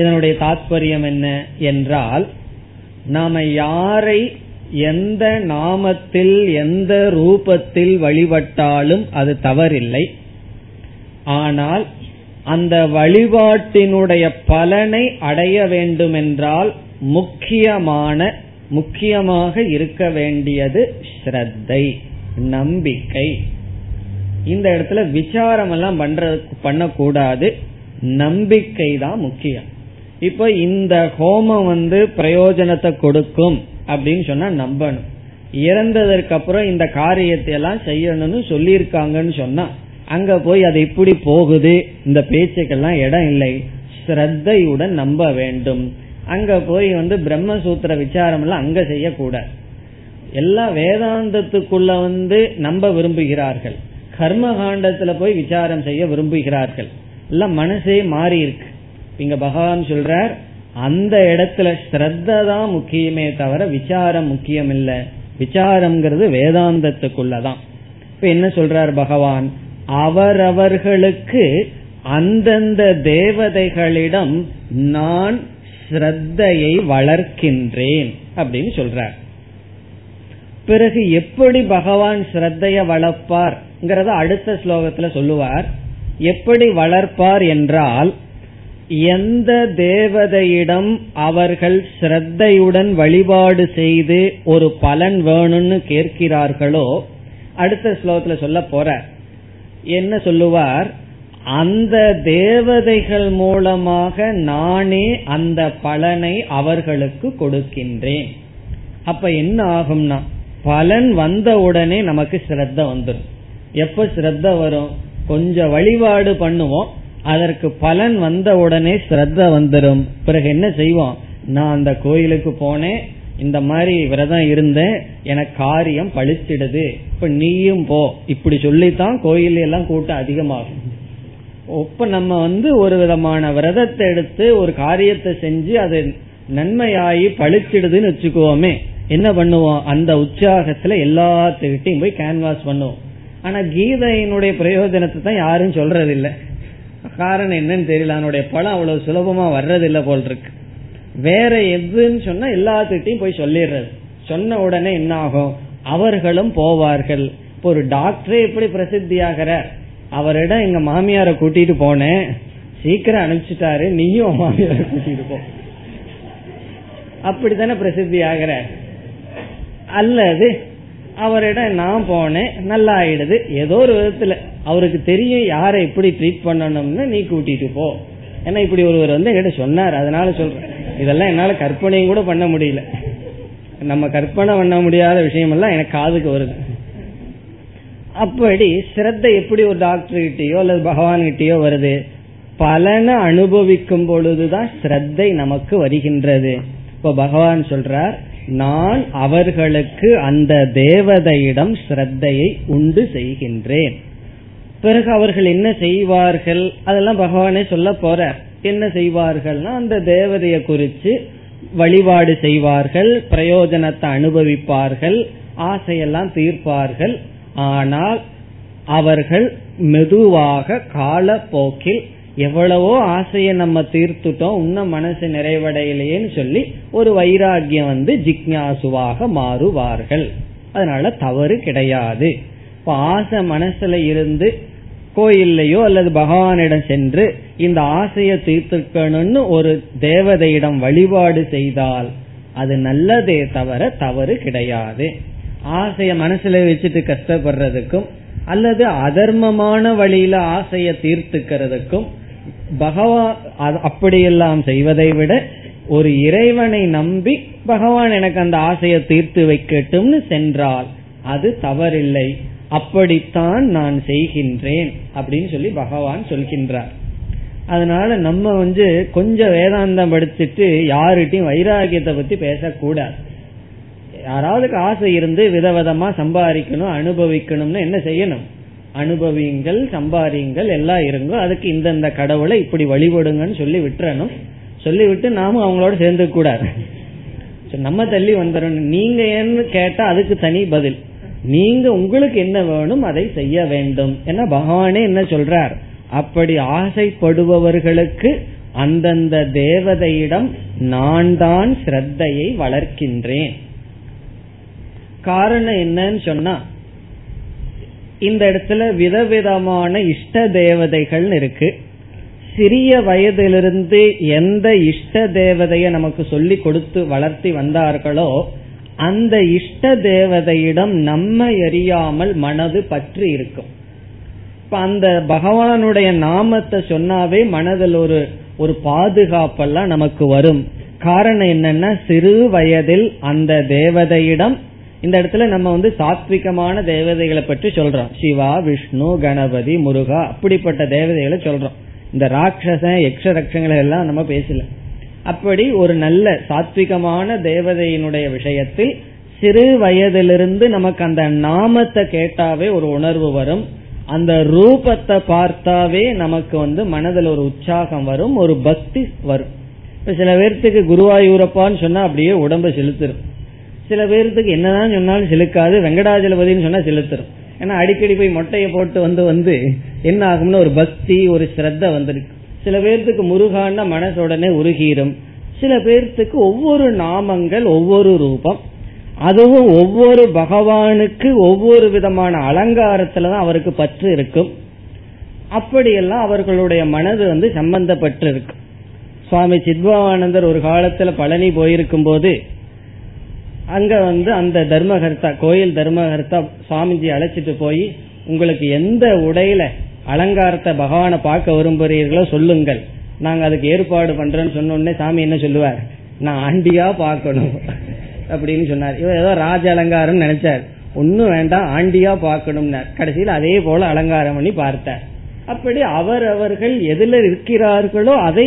இதனுடைய தாத்பர்யம் என்ன என்றால், நாம யாரை எந்த நாமத்தில் எந்த ரூபத்தில் வழிபட்டாலும் அது தவறில்லை. ஆனால் அந்த வழிபாட்டினுடைய பலனை அடைய வேண்டுமென்றால் முக்கியமாக இருக்க வேண்டியது ஸ்ரத்தை, நம்பிக்கை. இந்த இடத்துல விசாரம் எல்லாம் பண்ணக்கூடாது, நம்பிக்கை தான் முக்கியம். இப்ப இந்த ஹோமம் பிரயோஜனத்தை கொடுக்கும் அப்படின்னு சொன்னா நம்பணும். இறந்ததற்கு அப்புறம் இந்த காரியத்தை எல்லாம் செய்யணும்னு சொல்லி இருக்காங்கன்னு சொன்னா அங்க போய் அது இப்படி போகுது, இந்த பேச்சுக்கெல்லாம் இடம் இல்லை. ஸ்ரத்தையுடன் நம்ப வேண்டும். அங்க போய் பிரம்மசூத்திர விசாரம் எல்லாம் அங்க செய்யக்கூடாது. எல்லா வேதாந்தத்துக்குள்ள நம்ப விரும்புகிறார்கள், கர்ம காண்டத்துல போய் விசாரம் செய்ய விரும்புகிறார்கள். எல்லாம் மனசே மாறி இருக்கு. இங்க பகவான் சொல்றார், அந்த இடத்துல ஸ்ரத்த தான் முக்கியமே தவிர விசாரம் முக்கியம் இல்ல. விசாரம்ங்கிறது வேதாந்தத்துக்குள்ளதான். இப்ப என்ன சொல்றார் பகவான், அவரவர்களுக்கு அந்தந்த தேவதைகளிடம் நான் ஸ்ரத்தையை வளர்க்கின்றேன் அப்படின்னு சொல்றார். பிறகு எப்படி பகவான் ஸ்ரத்தைய வளர்ப்பார் அடுத்த ஸ்லோகத்துல சொல்லுவார். எப்படி வளர்ப்பார் என்றால், எந்த தேவதையிடம் அவர்கள் ஸ்ரத்தையுடன் வழிபாடு செய்து ஒரு பலன் வேணும்னு கேட்கிறார்களோ, அடுத்த ஸ்லோகத்துல சொல்ல போற என்ன சொல்லுவார், அந்த தேவதைகள் மூலமாக நானே அந்த பலனை அவர்களுக்கு கொடுக்கின்றேன். அப்ப என்ன ஆகும்னா, பலன் வந்த உடனே நமக்கு ஸ்ரத்த வந்துடும். எப்ப ஸ்ரத்த வரும், கொஞ்சம் வழிபாடு பண்ணுவோம், அதற்கு பலன் வந்த உடனே ஸ்ரத்த வந்துடும். பிறகு என்ன செய்வோம், நான் அந்த கோயிலுக்கு போனேன், இந்த மாதிரி விரதம் இருந்தேன், எனக்கு காரியம் பழிச்சிடுது, இப்ப நீயும் போ, இப்படி சொல்லித்தான் கோயில் எல்லாம் கூட்டம் அதிகமாகும். இப்ப நம்ம ஒரு விதமான விரதத்தை எடுத்து ஒரு காரியத்தை செஞ்சு அது நன்மையாயி பழிச்சிடுதுன்னு வச்சுக்கோமே, என்ன பண்ணுவோம்? அந்த உற்சாகத்துல எல்லாத்துக்கிட்டையும் போய் கேன்வாஸ் பண்ணுவோம். ஆனா கீதையினுடைய பிரயோஜனத்தை தான் யாரும் சொல்றது இல்ல. காரணம் என்னன்னு தெரியல, அவனுடைய பழம் அவ்வளவு சுலபமா வர்றது இல்ல போல் இருக்கு. வேற எதுன்னு சொன்னா எல்லாத்துக்கிட்டையும் போய் சொல்லிடுறது. சொன்ன உடனே என்ன ஆகும்? அவர்களும் போவார்கள். இப்போ ஒரு டாக்டரே எப்படி பிரசித்தியாகிறார், அவரிடம் எங்க மாமியார கூட்டிட்டு போனேன், சீக்கிரம் அனுப்பிச்சுட்டாரு, நீயும் மாமியார கூட்டிட்டு போ, அப்படித்தானே பிரசித்தி ஆகிற. அல்லது அவரிடம் நான் போனேன், நல்லா ஆயிடுது, ஏதோ ஒரு விதத்துல அவருக்கு தெரியும் யாரை எப்படி ட்ரீட் பண்ணணும்னு, நீ கூட்டிட்டு போ. ஏன்னா இப்படி ஒருவர் என்கிட்ட சொன்னார், அதனால சொல்றேன். இதெல்லாம் என்னால கற்பனையும் கூட பண்ண முடியல. நம்ம கற்பனை பண்ண முடியாத விஷயம் எல்லாம் எனக்கு காதுக்கு வருது. அப்படி சிரத்தை எப்படி ஒரு டாக்டர் கிட்டயோ அல்லது பகவான் கிட்டயோ வருது? பலனை அனுபவிக்கும் பொழுதுதான் சிரத்தை நமக்கு வருகின்றது. இப்ப பகவான் சொல்றார், நான் அவர்களுக்கு அந்த தேவதையிடம் சிரத்தையை உண்டு செய்கின்றேன். பிறகு அவர்கள் என்ன செய்வார்கள், அதெல்லாம் பகவானே சொல்ல போறார். என்ன செய்வார்கள்னா, அந்த தேவதையை குறித்து வழிபாடு செய்வார்கள், பிரயோஜனத்தை அனுபவிப்பார்கள், ஆசையெல்லாம் தீர்ப்பார்கள். ஆனால் அவர்கள் மெதுவாக காலப்போக்கில், எவ்வளவோ ஆசையை நம்ம தீர்த்துட்டோம், இன்னும் மனசு நிறைவடையிலேன்னு சொல்லி ஒரு வைராகியம் ஜிக்ஞாசுவாக மாறுவார்கள். அதனால தவறு கிடையாது. இப்ப ஆசை மனசுல இருந்து கோயில்லையோ அல்லது பகவானிடம் சென்று இந்த ஆசையை தீர்த்துக்கணும்னு ஒரு தேவதையிடம் வழிபாடு செய்தால் அது நல்லதே தவிர தவறு கிடையாது. ஆசைய மனசுல வச்சுட்டு கஷ்டப்படுறதுக்கும் அல்லது அதர்மமான வழியில ஆசைய தீர்த்துக்கிறதுக்கும் பகவான் அப்படியெல்லாம் செய்வதை விட, ஒரு இறைவனை நம்பி பகவான் எனக்கு அந்த ஆசையை தீர்த்து வைக்கட்டும்னு சென்றால் அது தவறில்லை. அப்படித்தான் நான் செய்கின்றேன் அப்படின்னு சொல்லி பகவான் சொல்கின்றார். அதனால நம்ம கொஞ்சம் வேதாந்தம் படிச்சுட்டு யாருகிட்டையும் வைராகியத்தை பத்தி பேசக்கூடாது. யாராவதுக்கு ஆசை இருந்து விதவிதமா சம்பாதிக்கணும் அனுபவிக்கணும்னு என்ன செய்யணும்? அனுபவியுங்கள், சம்பாதியுங்கள், எல்லாம் இருங்கோ, அதுக்கு இந்தந்த கடவுளை இப்படி வழிபடுங்கன்னு சொல்லி விட்டுறணும். சொல்லிவிட்டு நாமும் அவங்களோட சேர்ந்து கூடாது, நம்ம தள்ளி வந்துடணும். நீங்க ஏன்னு கேட்டா அதுக்கு தனி பதில், நீங்க உங்களுக்கு என்ன வேணும் அதை செய்ய வேண்டும். ஏன்னா பகவானே என்ன சொல்றார், அப்படி ஆசைப்படுபவர்களுக்கு அந்தந்த தேவதையிடம் நான் தான் ஸ்ரத்தையை வளர்க்கின்றேன். காரணம் என்னன்னு சொன்னா, இந்த இடத்துல விதவிதமான இஷ்ட தேவதைகள் இருக்கு. சிறிய வயதிலிருந்து எந்த இஷ்ட தேவதைய நமக்கு சொல்லி கொடுத்து வளர்த்தி வந்தார்களோ அந்த இஷ்ட தேவதையிடம் நம்ம எரியாமல் மனது பற்றி இருக்கும். இப்ப அந்த பகவானுடைய நாமத்தை சொன்னாவே மனதில் ஒரு பாதுகாப்பெல்லாம் நமக்கு வரும். காரணம் என்னன்னா, சிறு வயதில் அந்த தேவதையிடம், இந்த இடத்துல நம்ம சாத்விகமான தேவதைகளை பற்றி சொல்றோம், சிவா, விஷ்ணு, கணபதி, முருகா, அப்படிப்பட்ட தேவதைகளை சொல்றோம். இந்த ராட்சச யக்ஷரட்சங்களை எல்லாம் நம்ம பேசல. அப்படி ஒரு நல்ல சாத்விகமான தேவதையினுடைய விஷயத்தில் சிறு வயதிலிருந்து நமக்கு அந்த நாமத்தை கேட்டாவே ஒரு உணர்வு வரும், அந்த ரூபத்தை பார்த்தாவே நமக்கு மனதில் ஒரு உற்சாகம் வரும், ஒரு பக்தி வரும். இப்ப சில பேர்த்துக்கு குருவாயூரப்பான்னு சொன்னா அப்படியே உடம்பை செலுத்திரும், சில பேர்த்துக்கு என்னதான் சொன்னாலும் செலுக்காது, வெங்கடாஜலபதினு சொன்னா செலுத்துரும். ஏன்னா அடிக்கடி போய் மொட்டையை போட்டு வந்து என்ன ஆகும்னா ஒரு பக்தி, ஒரு ஸ்ரத்த வந்துருக்கு. சில பேர்த்துக்கு முருகான்னா மனசுடனே உருகிரும். சில பேர்த்துக்கு ஒவ்வொரு நாமங்கள் ஒவ்வொரு ரூபம், அதுவும் ஒவ்வொரு பகவானுக்கு ஒவ்வொரு விதமான அலங்காரத்துலதான் அவருக்கு பற்று இருக்கும். அப்படியெல்லாம் அவர்களுடைய மனது சம்பந்தப்பட்டு இருக்கும். சுவாமி சித்பவானந்தர் ஒரு காலத்துல பழனி போயிருக்கும் போது அங்க அந்த தர்மகர்த்தா, கோயில் தர்மகர்த்தா சுவாமிஜி அழைச்சிட்டு போய், உங்களுக்கு எந்த உடையில அலங்காரத்தை பகவானை பார்க்க விரும்புறீர்களோ சொல்லுங்கள், நாங்க அதுக்கு ஏற்பாடு பண்றோம்னு சொன்னோடனே சாமி என்ன சொல்லுவார், நான் ஆண்டியா பார்க்கணும் அப்படின்னு சொன்னார். இவர் ஏதோ ராஜ அலங்காரம் நினைச்சார், ஒன்னும் வேண்டாம், ஆண்டியா பார்க்கணும்னார். கடைசியில் அதே போல அலங்காரம் பண்ணி பார்த்தார். அப்படி அவரவர்கள் எதுல இருக்கிறார்களோ அதை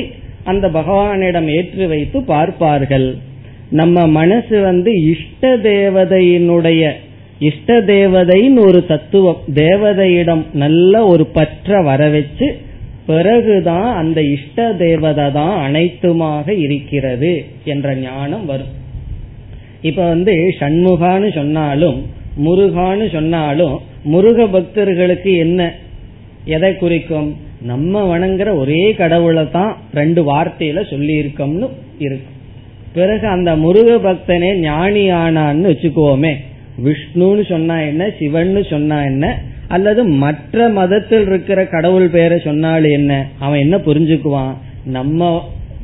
அந்த பகவானிடம் ஏற்றி வைத்து பார்ப்பார்கள். நம்ம மனசு இஷ்ட தேவதையினுடைய, இஷ்ட தேவதையின் ஒரு தத்துவம், தேவதையிடம் நல்ல ஒரு பற்ற வர வச்சு பிறகுதான் அந்த இஷ்ட தேவதை தான் அனைத்துமாக இருக்கிறது என்ற ஞானம் வரும். இப்ப சண்முகான்னு சொன்னாலும் முருகான்னு சொன்னாலும் முருக பக்தர்களுக்கு என்ன எதை குறிக்கும்? நம்ம வணங்குற ஒரே கடவுளை தான் ரெண்டு வார்த்தையில சொல்லி இருக்கோம்னு இருக்கும். பிறகு அந்த முருக பக்தனே ஞானி ஆனான்னு வச்சுக்கோமே, விஷ்ணுன்னு சொன்னா என்ன, சிவன்னு சொன்னா என்ன, அல்லது மற்ற மதத்தில் இருக்கிற கடவுள் பேரை சொன்னாலும் என்ன, அவன் என்ன புரிஞ்சுக்குவான்? நம்ம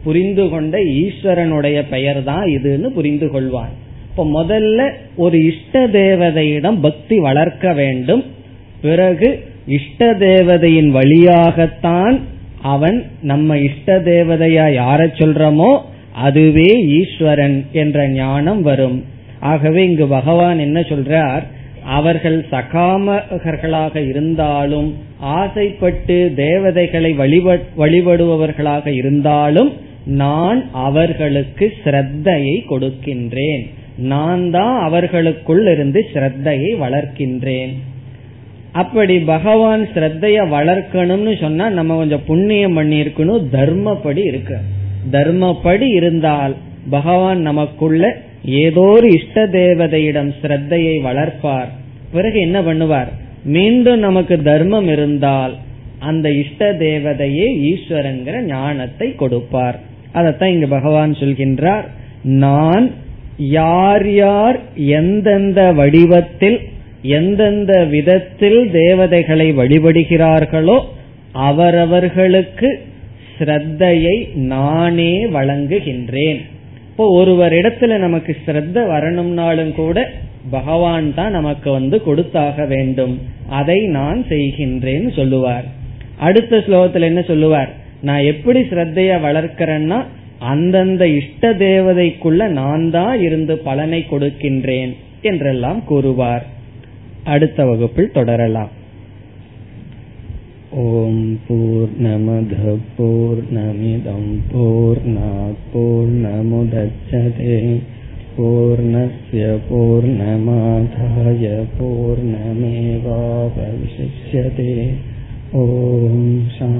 புரிந்து கொண்ட ஈஸ்வரனுடைய பெயர் தான் இதுன்னு புரிந்து கொள்வான். இப்ப முதல்ல ஒரு இஷ்ட தேவதையிடம் பக்தி வளர்க்க வேண்டும். பிறகு இஷ்ட தேவதையின் வழியாகத்தான் அவன் நம்ம இஷ்ட தேவதையா யார சொல்றமோ அதுவே ஈஸ்வரன் என்ற ஞானம் வரும். ஆகவே இங்கு பகவான் என்ன சொல்றார்? அவர்கள் சகாமகர்களாக இருந்தாலும், ஆசைப்பட்டு தேவதைகளை வழிபடுபவர்களாக இருந்தாலும், நான் அவர்களுக்கு ஸ்ரத்தையை கொடுக்கின்றேன், நான் தான் அவர்களுக்குள் இருந்து ஸ்ரத்தையை வளர்க்கின்றேன். அப்படி பகவான் ஸ்ரத்தைய வளர்க்கணும்னு சொன்னா நம்ம கொஞ்சம் புண்ணியம் பண்ணி இருக்கணும், தர்மப்படி இருக்க. தர்மப்படி இருந்தால் பகவான் நமக்குள்ள ஏதோ ஒரு இஷ்ட தேவதையிடம் ஸ்ரத்தையை வளர்ப்பார். பிறகு என்ன பண்ணுவார்? மீண்டும் நமக்கு தர்மம் இருந்தால் அந்த இஷ்ட தேவதையே ஈஸ்வரங்கிற ஞானத்தை கொடுப்பார். அதத்தான் இங்கு பகவான் சொல்கின்றார். நான் யார் யார் எந்தெந்த வடிவத்தில் எந்தெந்த விதத்தில் தேவதைகளை வழிபடுகிறார்களோ அவரவர்களுக்கு ஸ்ரத்தையை நானே வழங்குகின்றேன். இப்போ ஒருவரிடத்துல நமக்கு ஸ்ரத்த வரணும்னாலும் கூட பகவான் தான் நமக்கு கொடுத்தாக வேண்டும். அதை நான் செய்கின்றேன்னு சொல்லுவார். அடுத்த ஸ்லோகத்துல என்ன சொல்லுவார்? நான் எப்படி ஸ்ரத்தைய வளர்க்கிறேன்னா அந்தந்த இஷ்ட தேவதைக்குள்ள நான் தான் இருந்து பலனை கொடுக்கின்றேன் என்றெல்லாம் கூறுவார். அடுத்த வகுப்பில் தொடரலாம். ஓம் பூர்ணமத பூர்ணமிதம் பூர்ணாத் பூர்ணமுதச்யதே பூர்ணஸ்ய பூர்ணமாதாய பூர்ணமேவாவசிஷ்யதே. ஓம் சாந்தி.